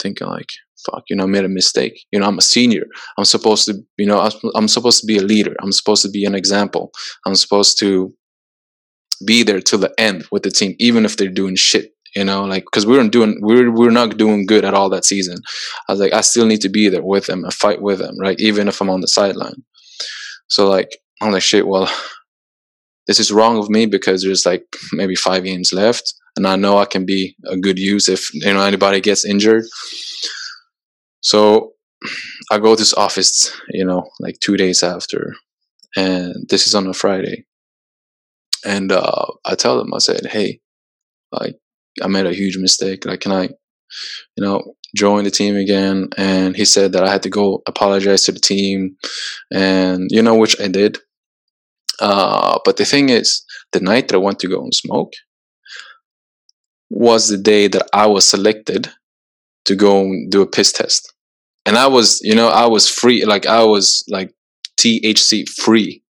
thinking like, fuck, you know, I made a mistake. You know, I'm a senior. I'm supposed to, you know, I'm supposed to be a leader. I'm supposed to be an example. I'm supposed to be there till the end with the team, even if they're doing shit, you know, like, cause we're not doing good at all that season. I was like, I still need to be there with them and fight with them, right? Even if I'm on the sideline. So like, I'm like, shit, well, this is wrong of me because there's like maybe 5 games left, and I know I can be a good use if, you know, anybody gets injured. So I go to his office, you know, like 2 days after, and this is on a Friday. And I tell them, I said, hey, like, I made a huge mistake. Like, can I, you know, join the team again? And he said that I had to go apologize to the team, and, you know, which I did. But the thing is, the night that I went to go and smoke was the day that I was selected to go and do a piss test. And I was, you know, I was free. Like, I was like THC free.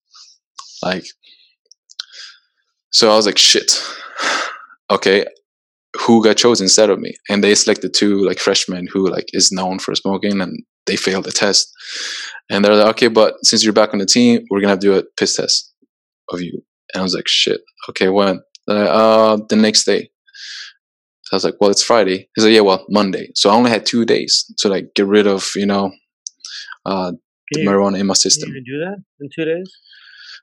Like, so I was like, shit, okay, who got chosen instead of me? And they selected 2 like freshmen who like is known for smoking, and they failed the test. And they're like, okay, but since you're back on the team, we're gonna have to do a piss test of you. And I was like, shit, okay, when? The next day. So I was like, well, it's Friday. He's like, yeah, well, Monday. So I only had 2 days to like get rid of, you know, the marijuana in my system. Did you do that in 2 days?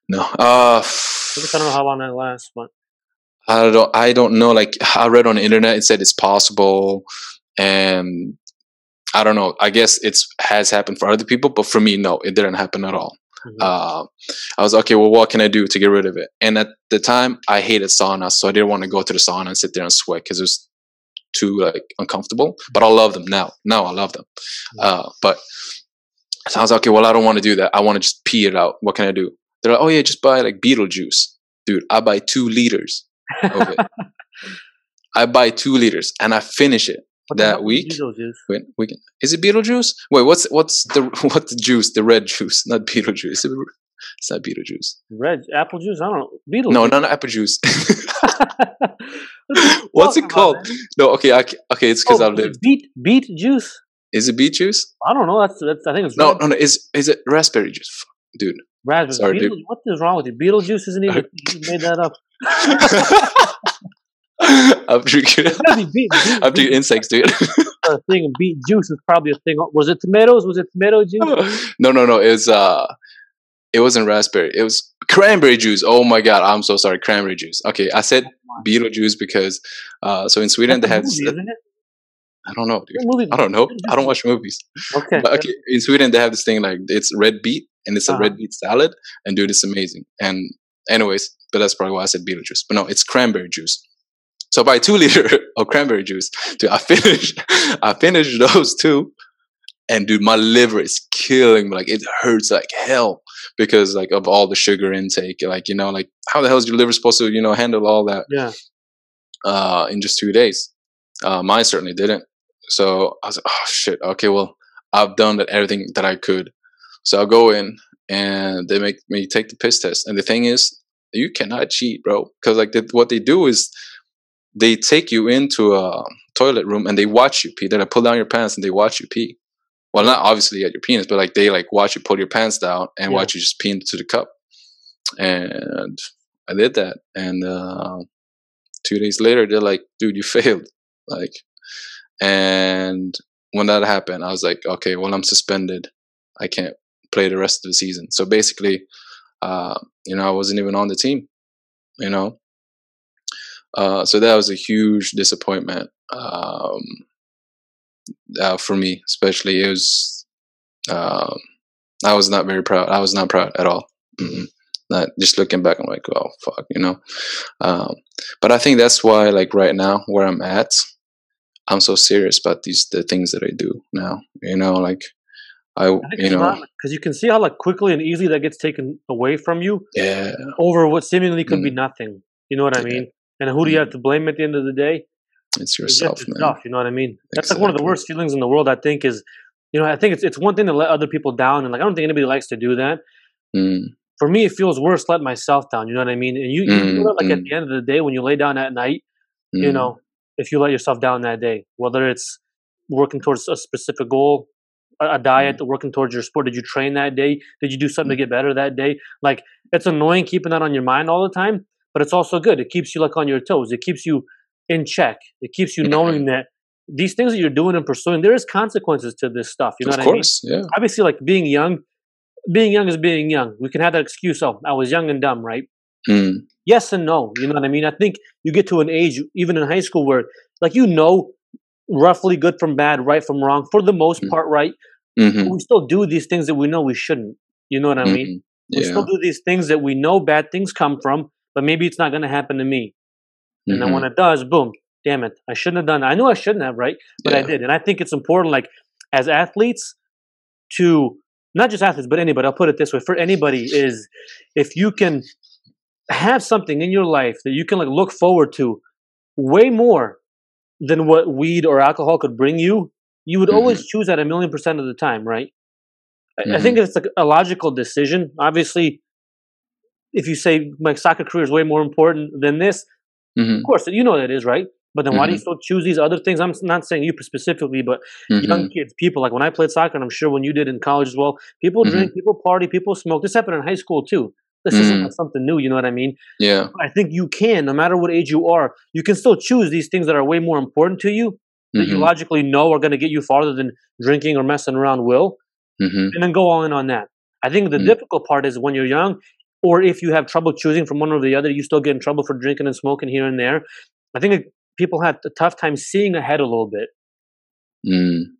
No. I don't know how long that lasts, but I don't know. Like, I read on the internet, it said it's possible, and I don't know. I guess it's has happened for other people, but for me, no, it didn't happen at all. Mm-hmm. I was okay. Well, what can I do to get rid of it? And at the time, I hated sauna, so I didn't want to go to the sauna and sit there and sweat because it was too like uncomfortable. Mm-hmm. But I love them now. Now I love them. Mm-hmm. But so I was okay. Well, I don't want to do that. I want to just pee it out. What can I do? They're like, oh yeah, just buy like beetle juice, dude. I buy 2 liters of it. I buy 2 liters and I finish it. What that week, we can, is it Beetlejuice? Wait, what's the juice? The red juice, not Beetlejuice. It's not Beetlejuice. Red apple juice. I don't know. Beetlejuice. No, not apple juice. What's it called? Man. No, okay, okay. It's because I've lived. Beet juice. Is it beet juice? I don't know. That's I think it's red. No. Is it raspberry juice, dude? Raspberry. Sorry, dude. What is wrong with you? Beetlejuice isn't even. You made that up. I'm drinking. I'm drinking insects, dude. A thing of beet juice is probably a thing. Was it tomatoes? Was it tomato juice? No. It wasn't raspberry. It was cranberry juice. Oh my god, I'm so sorry. Cranberry juice. Okay, I said beetle juice because so in Sweden they have. I don't know, dude. I don't know. I don't watch movies. Okay. But okay, in Sweden they have this thing like it's red beet and it's a red beet salad, and dude, it's amazing. And anyways, but that's probably why I said beetle juice. But no, it's cranberry juice. So I buy 2 liters of cranberry juice. Dude, I finish those 2, and dude, my liver is killing me. Like, it hurts like hell because like of all the sugar intake. Like, you know, like how the hell is your liver supposed to, you know, handle all that? Yeah. In just 2 days, mine certainly didn't. So I was like, oh shit. Okay, well, I've done everything that I could. So I go in, and they make me take the piss test. And the thing is, you cannot cheat, bro, because like what they do is. They take you into a toilet room and they watch you pee. They like pull down your pants and they watch you pee. Well, not obviously at your penis, but like they like watch you pull your pants down and watch you just pee into the cup. And I did that. And 2 days later, they're like, dude, you failed. Like, and when that happened, I was like, okay, well, I'm suspended. I can't play the rest of the season. So basically, you know, I wasn't even on the team, you know. So that was a huge disappointment for me, especially. It was I was not very proud. I was not proud at all. Mm-hmm. Not just looking back, I'm like, oh fuck, you know. But I think that's why, like right now, where I'm at, I'm so serious about the things that I do now. You know, like because you can see how like quickly and easily that gets taken away from you. Yeah. Over what seemingly could be nothing. You know what I mean? And who do you have to blame at the end of the day? It's yourself, man. You know what I mean? That's like one of the worst feelings in the world, I think, is, you know, I think it's one thing to let other people down. And like, I don't think anybody likes to do that. Mm. For me, it feels worse to let myself down. You know what I mean? And you feel it like at the end of the day, when you lay down at night, you know, if you let yourself down that day, whether it's working towards a specific goal, a diet, working towards your sport. Did you train that day? Did you do something to get better that day? Like, it's annoying keeping that on your mind all the time. But it's also good. It keeps you like on your toes. It keeps you in check. It keeps you knowing that these things that you're doing and pursuing, there is consequences to this stuff. You know what I mean? Of course, yeah. Obviously, like being young is being young. We can have that excuse, oh, I was young and dumb, right? Yes and no. You know what I mean? I think you get to an age, even in high school, where like you know roughly good from bad, right from wrong, for the most part, right? Mm-hmm. We still do these things that we know we shouldn't. You know what I mean? Yeah. We still do these things that we know bad things come from, but maybe it's not going to happen to me. And then when it does, boom, damn it. I shouldn't have done that. I knew I shouldn't have, right? But I did. And I think it's important, like, as athletes, to not just athletes, but anybody, I'll put it this way, for anybody, is if you can have something in your life that you can like look forward to way more than what weed or alcohol could bring you, you would always choose that 1,000,000% of the time, right? I think it's like a logical decision. Obviously, if you say my soccer career is way more important than this, of course, you know that is, right? But then why do you still choose these other things? I'm not saying you specifically, but young kids, people, like when I played soccer, and I'm sure when you did in college as well, people drink, people party, people smoke. This happened in high school too. This isn't like something new, you know what I mean? Yeah. I think you can, no matter what age you are, you can still choose these things that are way more important to you, that you logically know are going to get you farther than drinking or messing around will, and then go all in on that. I think the difficult part is when you're young, or if you have trouble choosing from one or the other, you still get in trouble for drinking and smoking here and there. I think people have a tough time seeing ahead a little bit.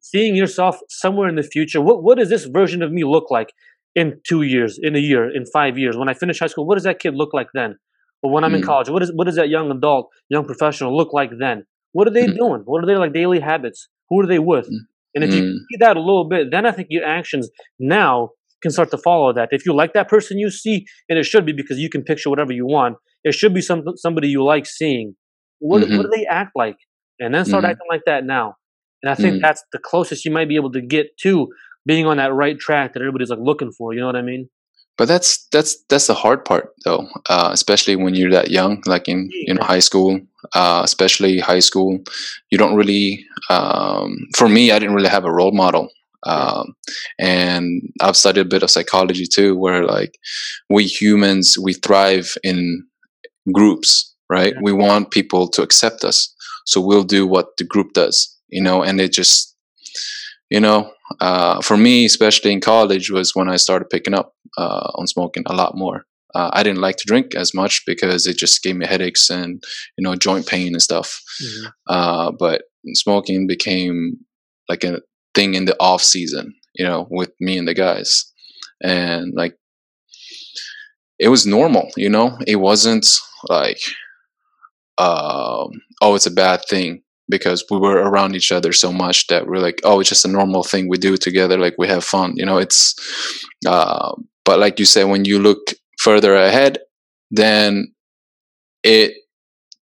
Seeing yourself somewhere in the future. What does this version of me look like in 2 years, in a year, in 5 years? When I finish high school, what does that kid look like then? Or when I'm in college, what does that young adult, young professional look like then? What are they doing? What are their like daily habits? Who are they with? And if you see that a little bit, then I think your actions now can start to follow that. If you like that person you see, and it should be, because you can picture whatever you want, it should be somebody you like seeing. What do they act like? And then start acting like that now. And I think that's the closest you might be able to get to being on that right track that everybody's like looking for. You know what I mean? But that's the hard part though, especially when you're that young, like in high school, especially high school. You don't really. For me, I didn't really have a role model. And I've studied a bit of psychology too, where like we humans, we thrive in groups, right? Yeah. We want people to accept us. So we'll do what the group does, you know, and it just, you know, for me, especially in college, was when I started picking up on smoking a lot more. I didn't like to drink as much because it just gave me headaches and, you know, joint pain and stuff. But smoking became like a thing in the off season, you know, with me and the guys, and like it was normal, you know. It wasn't like oh, it's a bad thing, because we were around each other so much that we're like, oh, it's just a normal thing we do together, like we have fun, you know. It's but like you said, when you look further ahead, then it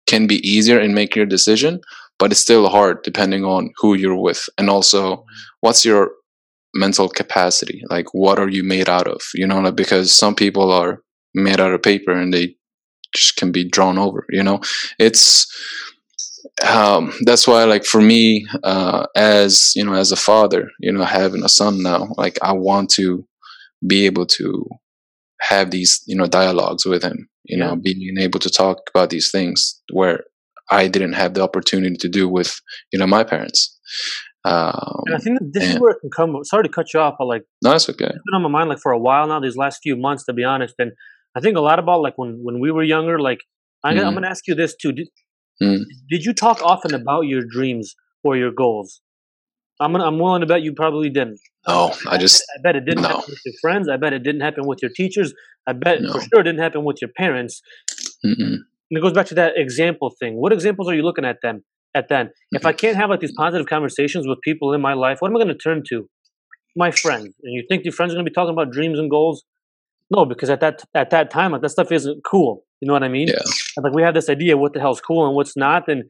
can be easier and make your decision. But it's still hard depending on who you're with. And also, what's your mental capacity? Like, what are you made out of? You know, like, because some people are made out of paper and they just can be drawn over, you know? It's, that's why, like, for me, as, you know, as a father, you know, having a son now, like, I want to be able to have these, you know, dialogues with him, you know, being able to talk about these things where I didn't have the opportunity to do with, you know, my parents. And I think that this is where it can come. Sorry to cut you off, but like, no, that's okay. It's been on my mind like for a while now, these last few months, to be honest. And I think a lot about like when we were younger. Like, I'm going to ask you this too. Did you talk often about your dreams or your goals? I'm willing to bet you probably didn't. No, I bet it didn't happen with your friends. I bet it didn't happen with your teachers. I bet for sure it didn't happen with your parents. And it goes back to that example thing. What examples are you looking at then? If I can't have like these positive conversations with people in my life, what am I going to turn to? My friend. And you think your friends are going to be talking about dreams and goals? No, because at that time, like, that stuff isn't cool. You know what I mean? Yeah. And, like, we have this idea of what the hell's cool and what's not, and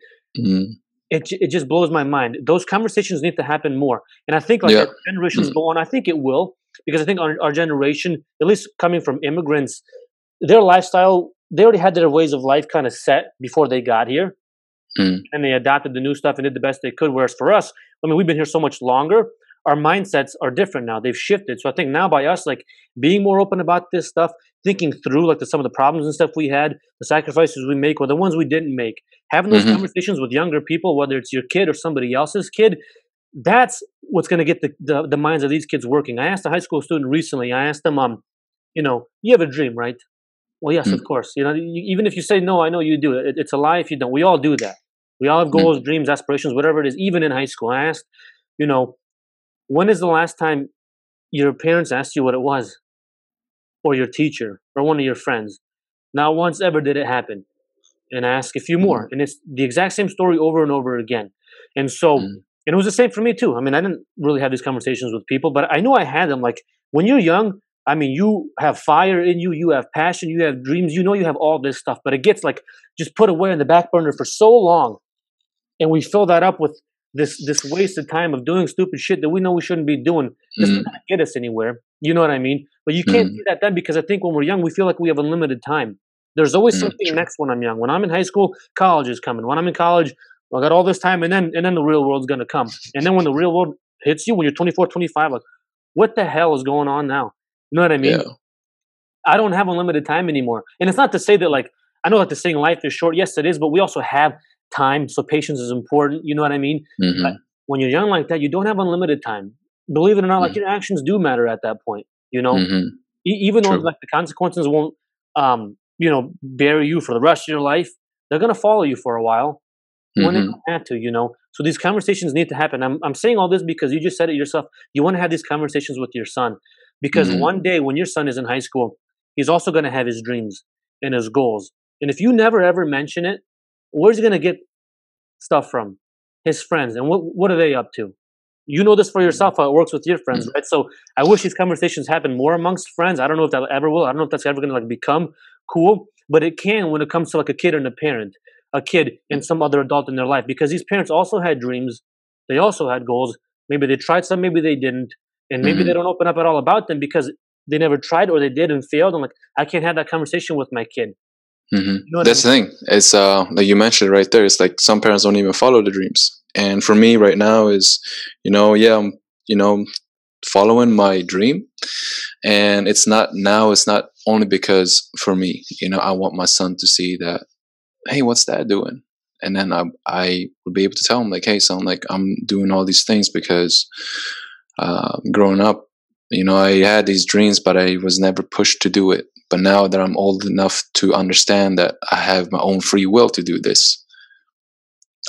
it just blows my mind. Those conversations need to happen more. And I think like as generations go on, I think it will, because I think our generation, at least coming from immigrants, their lifestyle. They already had their ways of life kind of set before they got here, and they adopted the new stuff and did the best they could. Whereas for us, I mean, we've been here so much longer. Our mindsets are different now. They've shifted. So I think now by us, like, being more open about this stuff, thinking through like some of the problems and stuff we had, the sacrifices we make or the ones we didn't make, having those conversations with younger people, whether it's your kid or somebody else's kid, that's what's going to get the minds of these kids working. I asked a high school student recently, I asked them, you know, you have a dream, right? Well, yes, of course. You know, even if you say no, I know you do. It's a lie if you don't. We all do that. We all have goals, dreams, aspirations, whatever it is. Even in high school, I asked, you know, when is the last time your parents asked you what it was, or your teacher, or one of your friends? Not once ever did it happen. And I asked a few more, and it's the exact same story over and over again. And so, and it was the same for me too. I mean, I didn't really have these conversations with people, but I knew I had them. Like when you're young, I mean, you have fire in you, you have passion, you have dreams, you know, you have all this stuff, but it gets like just put away in the back burner for so long. And we fill that up with this wasted time of doing stupid shit that we know we shouldn't be doing. This does not get us anywhere. You know what I mean? But you can't do that then, because I think when we're young, we feel like we have unlimited time. There's always something next when I'm young. When I'm in high school, college is coming. When I'm in college, I got all this time, and then the real world's going to come. And then when the real world hits you, when you're 24, 25, like, what the hell is going on now? You know what I mean? Yeah. I don't have unlimited time anymore. And it's not to say that, like, I know that the saying life is short. Yes, it is. But we also have time. So patience is important. You know what I mean? But when you're young like that, you don't have unlimited time. Believe it or not, like, your actions do matter at that point, you know? Even though, like, the consequences won't, you know, bury you for the rest of your life, they're going to follow you for a while when they don't have to, you know? So these conversations need to happen. I'm saying all this because you just said it yourself. You want to have these conversations with your son. Because one day when your son is in high school, he's also going to have his dreams and his goals. And if you never, ever mention it, where's he going to get stuff from? His friends. And what are they up to? You know this for yourself, how it works with your friends, right? So I wish these conversations happen more amongst friends. I don't know if that ever will. I don't know if that's ever going to like become cool. But it can when it comes to like a kid and a parent, a kid and some other adult in their life. Because these parents also had dreams. They also had goals. Maybe they tried some, maybe they didn't. And maybe they don't open up at all about them because they never tried, or they did and failed. I'm like, I can't have that conversation with my kid. You know that's the thing. It's like you mentioned right there. It's like some parents don't even follow the dreams. And for me right now is, you know, yeah, I'm, you know, following my dream. And it's not now. It's not only because for me, you know, I want my son to see that, hey, what's dad doing? And then I would be able to tell him like, hey, son, like I'm doing all these things because growing up, you know, I had these dreams, but I was never pushed to do it. But now that I'm old enough to understand that I have my own free will to do this,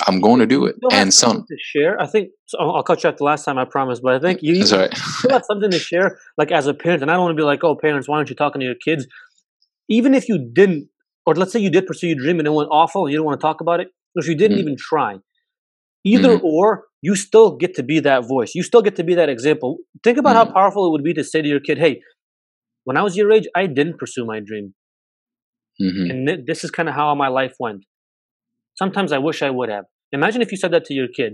I'm going to do it. And some to share, I think. So I'll cut you off the last time, I promise. But I think you still have something to share, like as a parent. And I don't want to be like, oh, parents, why aren't you talking to your kids? Even if you didn't, or let's say you did pursue your dream and it went awful, and you don't want to talk about it, or if you didn't even try, either or. You still get to be that voice. You still get to be that example. Think about how powerful it would be to say to your kid, hey, when I was your age, I didn't pursue my dream. And this is kind of how my life went. Sometimes I wish I would have. Imagine if you said that to your kid,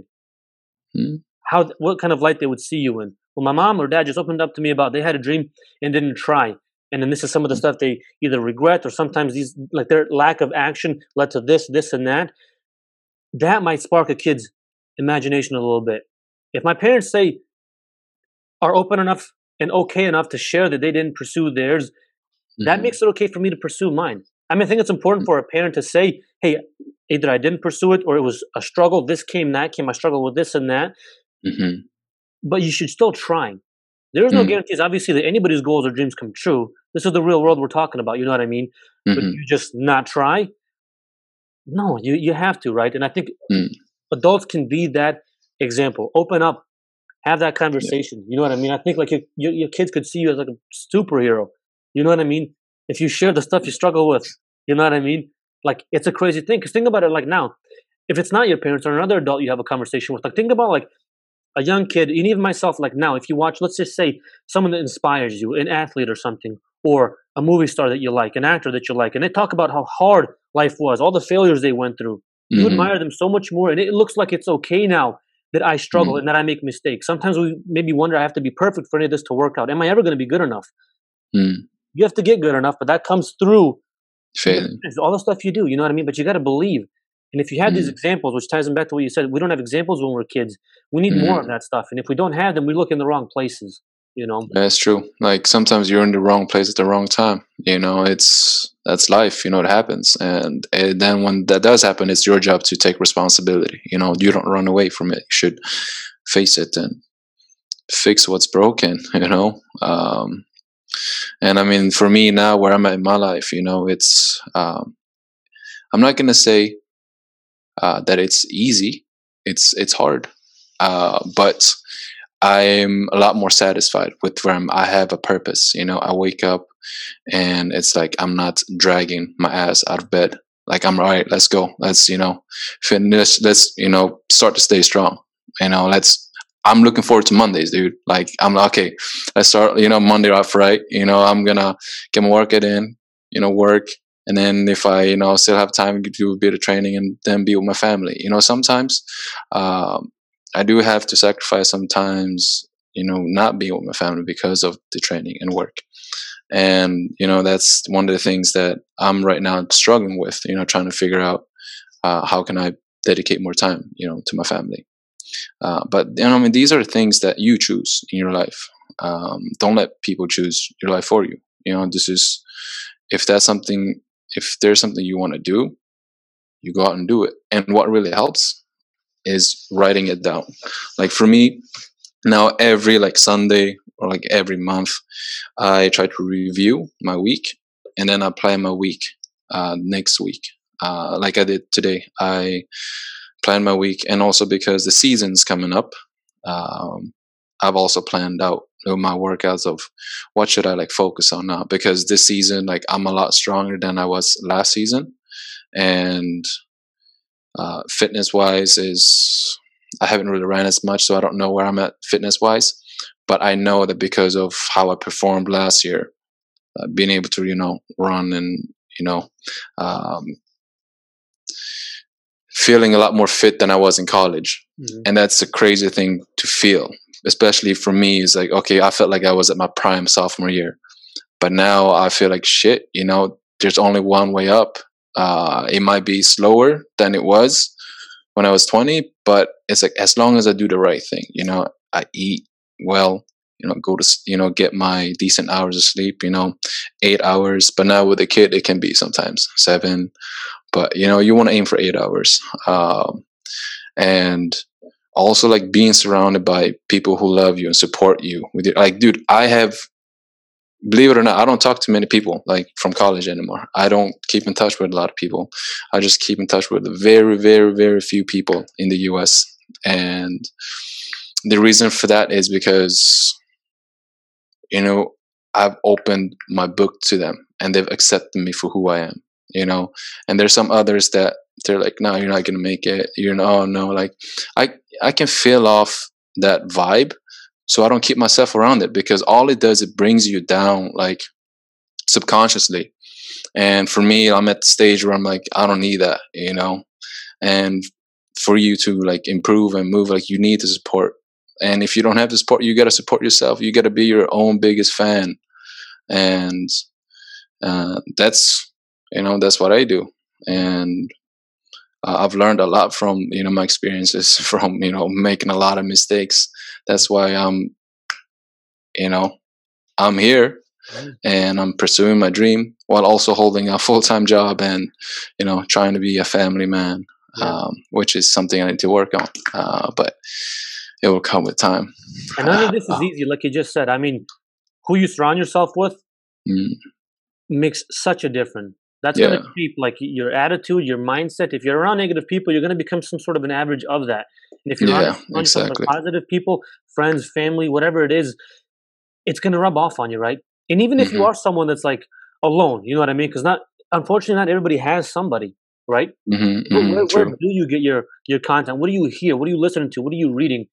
what kind of light they would see you in. Well, my mom or dad just opened up to me about they had a dream and didn't try. And then this is some of the stuff they either regret, or sometimes these, like, their lack of action led to this and that. That might spark a kid's imagination a little bit. If my parents are open enough and okay enough to share that they didn't pursue theirs, that makes it okay for me to pursue mine. I mean, I think it's important for a parent to say, hey, either I didn't pursue it, or it was a struggle. This came, that came. I struggled with this and that. But you should still try. There's no guarantees, obviously, that anybody's goals or dreams come true. This is the real world we're talking about. You know what I mean? But you just not try? No, you have to, right? And I think adults can be that example. Open up, have that conversation. You know what I mean? I think like your kids could see you as like a superhero. You know what I mean? If you share the stuff you struggle with, you know what I mean? Like, it's a crazy thing. Because think about it, like, now, if it's not your parents or another adult you have a conversation with, like, think about like a young kid, and even myself, like now, if you watch, let's just say someone that inspires you, an athlete or something, or a movie star that you like, an actor that you like, and they talk about how hard life was, all the failures they went through. You admire them so much more, and it looks like it's okay now that I struggle and that I make mistakes. Sometimes we maybe wonder, I have to be perfect for any of this to work out. Am I ever going to be good enough? You have to get good enough, but that comes through all the stuff you do. You know what I mean? But you got to believe. And if you have these examples, which ties them back to what you said, we don't have examples when we're kids. We need more of that stuff. And if we don't have them, we look in the wrong places. You know, that's true. Like, sometimes you're in the wrong place at the wrong time. You know, that's life. You know, it happens. And then when that does happen, it's your job to take responsibility. You know, you don't run away from it. You should face it and fix what's broken. You know, And I mean, for me now, where I'm at in my life, you know, it's, I'm not going to say that it's easy. It's hard. But I'm a lot more satisfied with where I have a purpose. You know, I wake up and it's like, I'm not dragging my ass out of bed. Like, I'm all right, let's go. Let's, you know, finish. Let's, you know, start to stay strong. You know, I'm looking forward to Mondays, dude. Like, I'm like, okay, let's start, you know, Monday off right. You know, I'm going to get my workout in, you know, work. And then if I, you know, still have time, do a bit of training and then be with my family. You know, sometimes I do have to sacrifice sometimes, you know, not being with my family because of the training and work. And, you know, that's one of the things that I'm right now struggling with, you know, trying to figure out how can I dedicate more time, you know, to my family. But, you know, I mean, these are things that you choose in your life. Don't let people choose your life for you. You know, this is, if there's something you want to do, you go out and do it. And what really helps is writing it down. Like for me, now every like Sunday or like every month, I try to review my week and then I plan my week next week. Like I did today, I planned my week, and also because the season's coming up, I've also planned out my workouts of what should I like focus on now, because this season, like I'm a lot stronger than I was last season, and fitness wise is I haven't really ran as much, so I don't know where I'm at fitness wise, but I know that because of how I performed last year, being able to, you know, run and, you know, feeling a lot more fit than I was in college. Mm-hmm. And that's a crazy thing to feel. Especially for me, it's like, okay, I felt like I was at my prime sophomore year, but now I feel like shit, you know, there's only one way up. It might be slower than it was when I was 20, but it's like, as long as I do the right thing, you know, I eat well, you know, go to, you know, get my decent hours of sleep, you know, 8 hours, but now with a kid, it can be sometimes 7, but you know, you want to aim for 8 hours. And also like being surrounded by people who love you and support you with your, like, dude, I have, believe it or not, I don't talk to many people like from college anymore. I don't keep in touch with a lot of people. I just keep in touch with very, very, very few people in the US. And the reason for that is because, you know, I've opened my book to them and they've accepted me for who I am, you know, and there's some others that they're like, no, you're not going to make it. You know, no, like I can feel off that vibe. So I don't keep myself around it, because all it does, it brings you down, like subconsciously. And for me, I'm at the stage where I'm like, I don't need that, you know, and for you to like improve and move, like you need the support. And if you don't have the support, you got to support yourself. You got to be your own biggest fan. And, that's, you know, that's what I do. And, I've learned a lot from, you know, my experiences, from, you know, making a lot of mistakes. That's why I'm, you know, I'm here and I'm pursuing my dream while also holding a full-time job and, you know, trying to be a family man, which is something I need to work on. But it will come with time. And none of this is easy. Like you just said, I mean, who you surround yourself with makes such a difference. That's going to keep like your attitude, your mindset. If you're around negative people, you're going to become some sort of an average of that. And if you're around exactly. positive people, friends, family, whatever it is, it's going to rub off on you, right? And even if you are someone that's like alone, you know what I mean? Because unfortunately, not everybody has somebody, right? Where do you get your content? What do you hear? What are you listening to? What are you reading?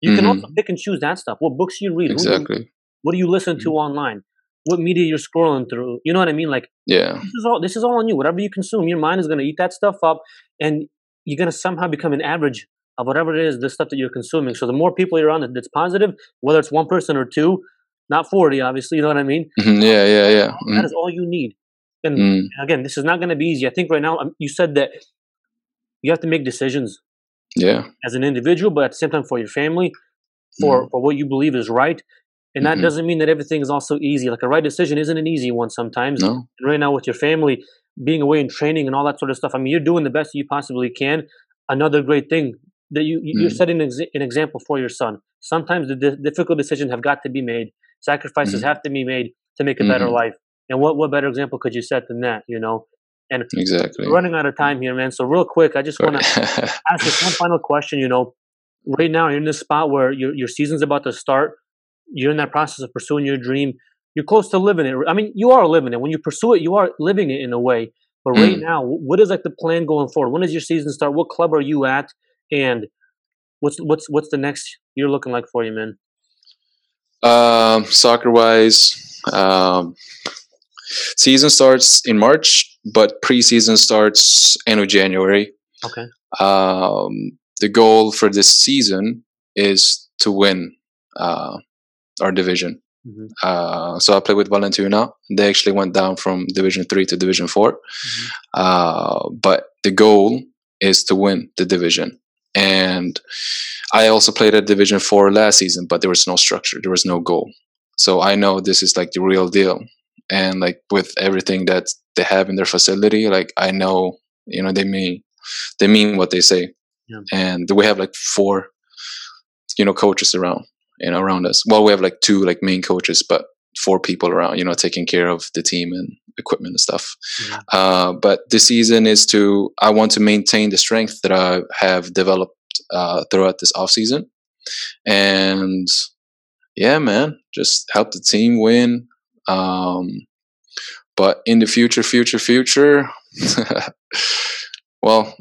You can also pick and choose that stuff. What books you read? Exactly. What do you listen to online? What media you're scrolling through, you know what I mean? Like, this is all on you. Whatever you consume, your mind is going to eat that stuff up, and you're going to somehow become an average of whatever it is, the stuff that you're consuming. So the more people you're around that's positive, whether it's one person or two, not 40, obviously, you know what I mean? That is all you need. And again, this is not going to be easy. I think right now, you said that you have to make decisions as an individual, but at the same time for your family, for what you believe is right. And that doesn't mean that everything is also easy. Like a right decision isn't an easy one sometimes. No. And right now with your family, being away and training and all that sort of stuff, I mean, you're doing the best you possibly can. Another great thing that you're setting an example for your son. Sometimes the difficult decisions have got to be made. Sacrifices have to be made. to make a better life. And what better example could you set than that, you know? And exactly. We're running out of time here, man. So real quick, I just want to ask this one final question. You know, right now you're in this spot where your season's about to start. You're in that process of pursuing your dream. You're close to living it. I mean, you are living it. When you pursue it, you are living it in a way. But right now, what is like the plan going forward? When does your season start? What club are you at? And what's the next year looking like for you, man? Soccer-wise, season starts in March, but preseason starts end of January. Okay. The goal for this season is to win our division. Mm-hmm. So I played with Valentina. They actually went down from Division 3 to Division 4. Mm-hmm. But the goal is to win the division. And I also played at Division 4 last season, but there was no structure. There was no goal. So I know this is like the real deal. And like with everything that they have in their facility, like I know, you know, they mean what they say. Yeah. And we have like 4, you know, coaches around. You know, around us. Well, we have like 2 like main coaches, but 4 people around, you know, taking care of the team and equipment and stuff. Yeah. But this season is I want to maintain the strength that I have developed throughout this off season. And yeah, man, just help the team win. But in the future, well,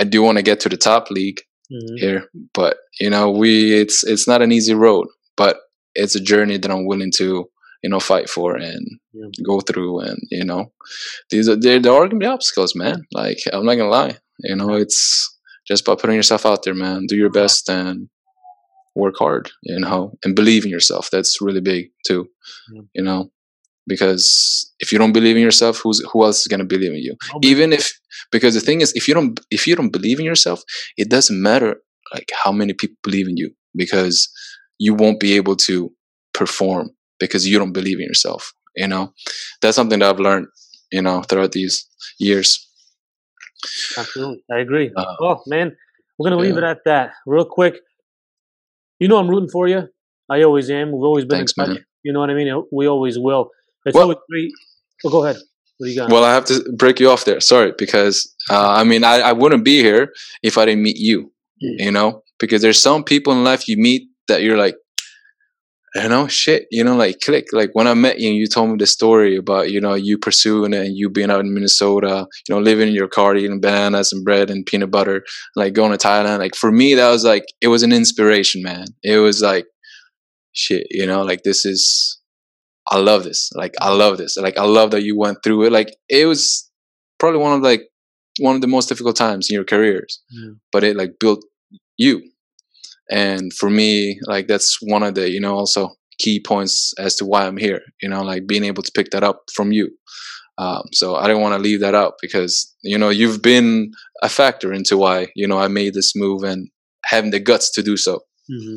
I do want to get to the top league. Mm-hmm. Here, but you know, it's not an easy road, but it's a journey that I'm willing to, you know, fight for and go through. And you know, there are gonna be obstacles, man. Like I'm not gonna lie, you know, it's just about putting yourself out there, man. Do your best and work hard, you know, and believe in yourself. That's really big too, you know, because if you don't believe in yourself, who else is gonna believe in you? Because the thing is, if you don't believe in yourself, it doesn't matter like how many people believe in you, because you won't be able to perform because you don't believe in yourself. You know, that's something that I've learned, you know, throughout these years. Absolutely, I agree. Well, man, we're gonna leave it at that. Real quick, you know, I'm rooting for you. I always am. We've always been. Thanks, in touch. Man. You know what I mean? We always will. It's always great. Well, go ahead. What do you got? Well, I have to break you off there. Sorry, because I mean, I wouldn't be here if I didn't meet you, you know, because there's some people in life you meet that you're like, you know, shit, you know, like click. Like when I met you, you told me the story about, you know, you pursuing it and you being out in Minnesota, you know, living in your car, eating bananas and bread and peanut butter, like going to Thailand. Like for me, that was like, it was an inspiration, man. It was like, shit, you know, like this is, I love this. Like, I love this. Like, I love that you went through it. Like, it was probably one of the most difficult times in your careers, but it like built you. And for me, like, that's one of the, you know, also key points as to why I'm here, you know, like being able to pick that up from you. So I don't want to leave that out because, you know, you've been a factor into why, you know, I made this move and having the guts to do so. Mm-hmm.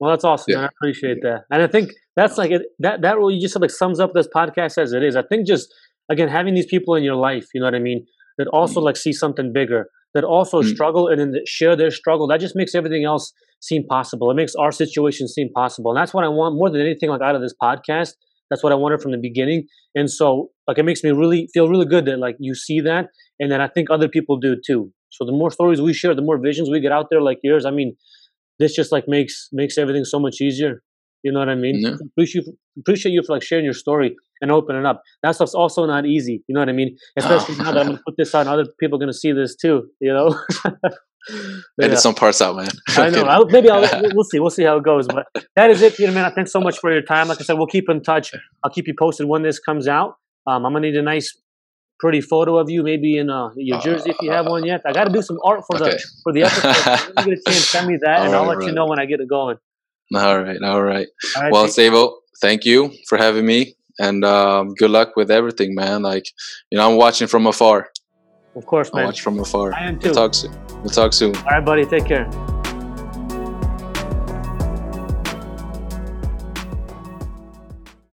Well, that's awesome. Yeah. I appreciate that. And I think that's like that really just like sums up this podcast as it is. I think just, again, having these people in your life, you know what I mean, that also like see something bigger, that also struggle and then share their struggle. That just makes everything else seem possible. It makes our situation seem possible. And that's what I want more than anything like out of this podcast. That's what I wanted from the beginning. And so like it makes me really feel really good that like you see that. And then I think other people do too. So the more stories we share, the more visions we get out there like yours. I mean, this just like makes everything so much easier. You know what I mean? Yeah. Appreciate you for like sharing your story and opening up. That stuff's also not easy. You know what I mean? Especially now that I'm gonna put this out, other people are gonna see this too. You know? Some parts out, man. I know. We'll see how it goes. But that is it, Peter, man. Thanks so much for your time. Like I said, we'll keep in touch. I'll keep you posted when this comes out. I'm gonna need a nice, pretty photo of you, maybe in your jersey if you have one yet. I got to do some art for the episode. When you get a chance, send me that, and I'll let you know when I get it going. All right. Well, Stavo, thank you for having me, and good luck with everything, man. Like, you know, I'm watching from afar. Of course, man. I am too. We'll talk soon. All right, buddy. Take care.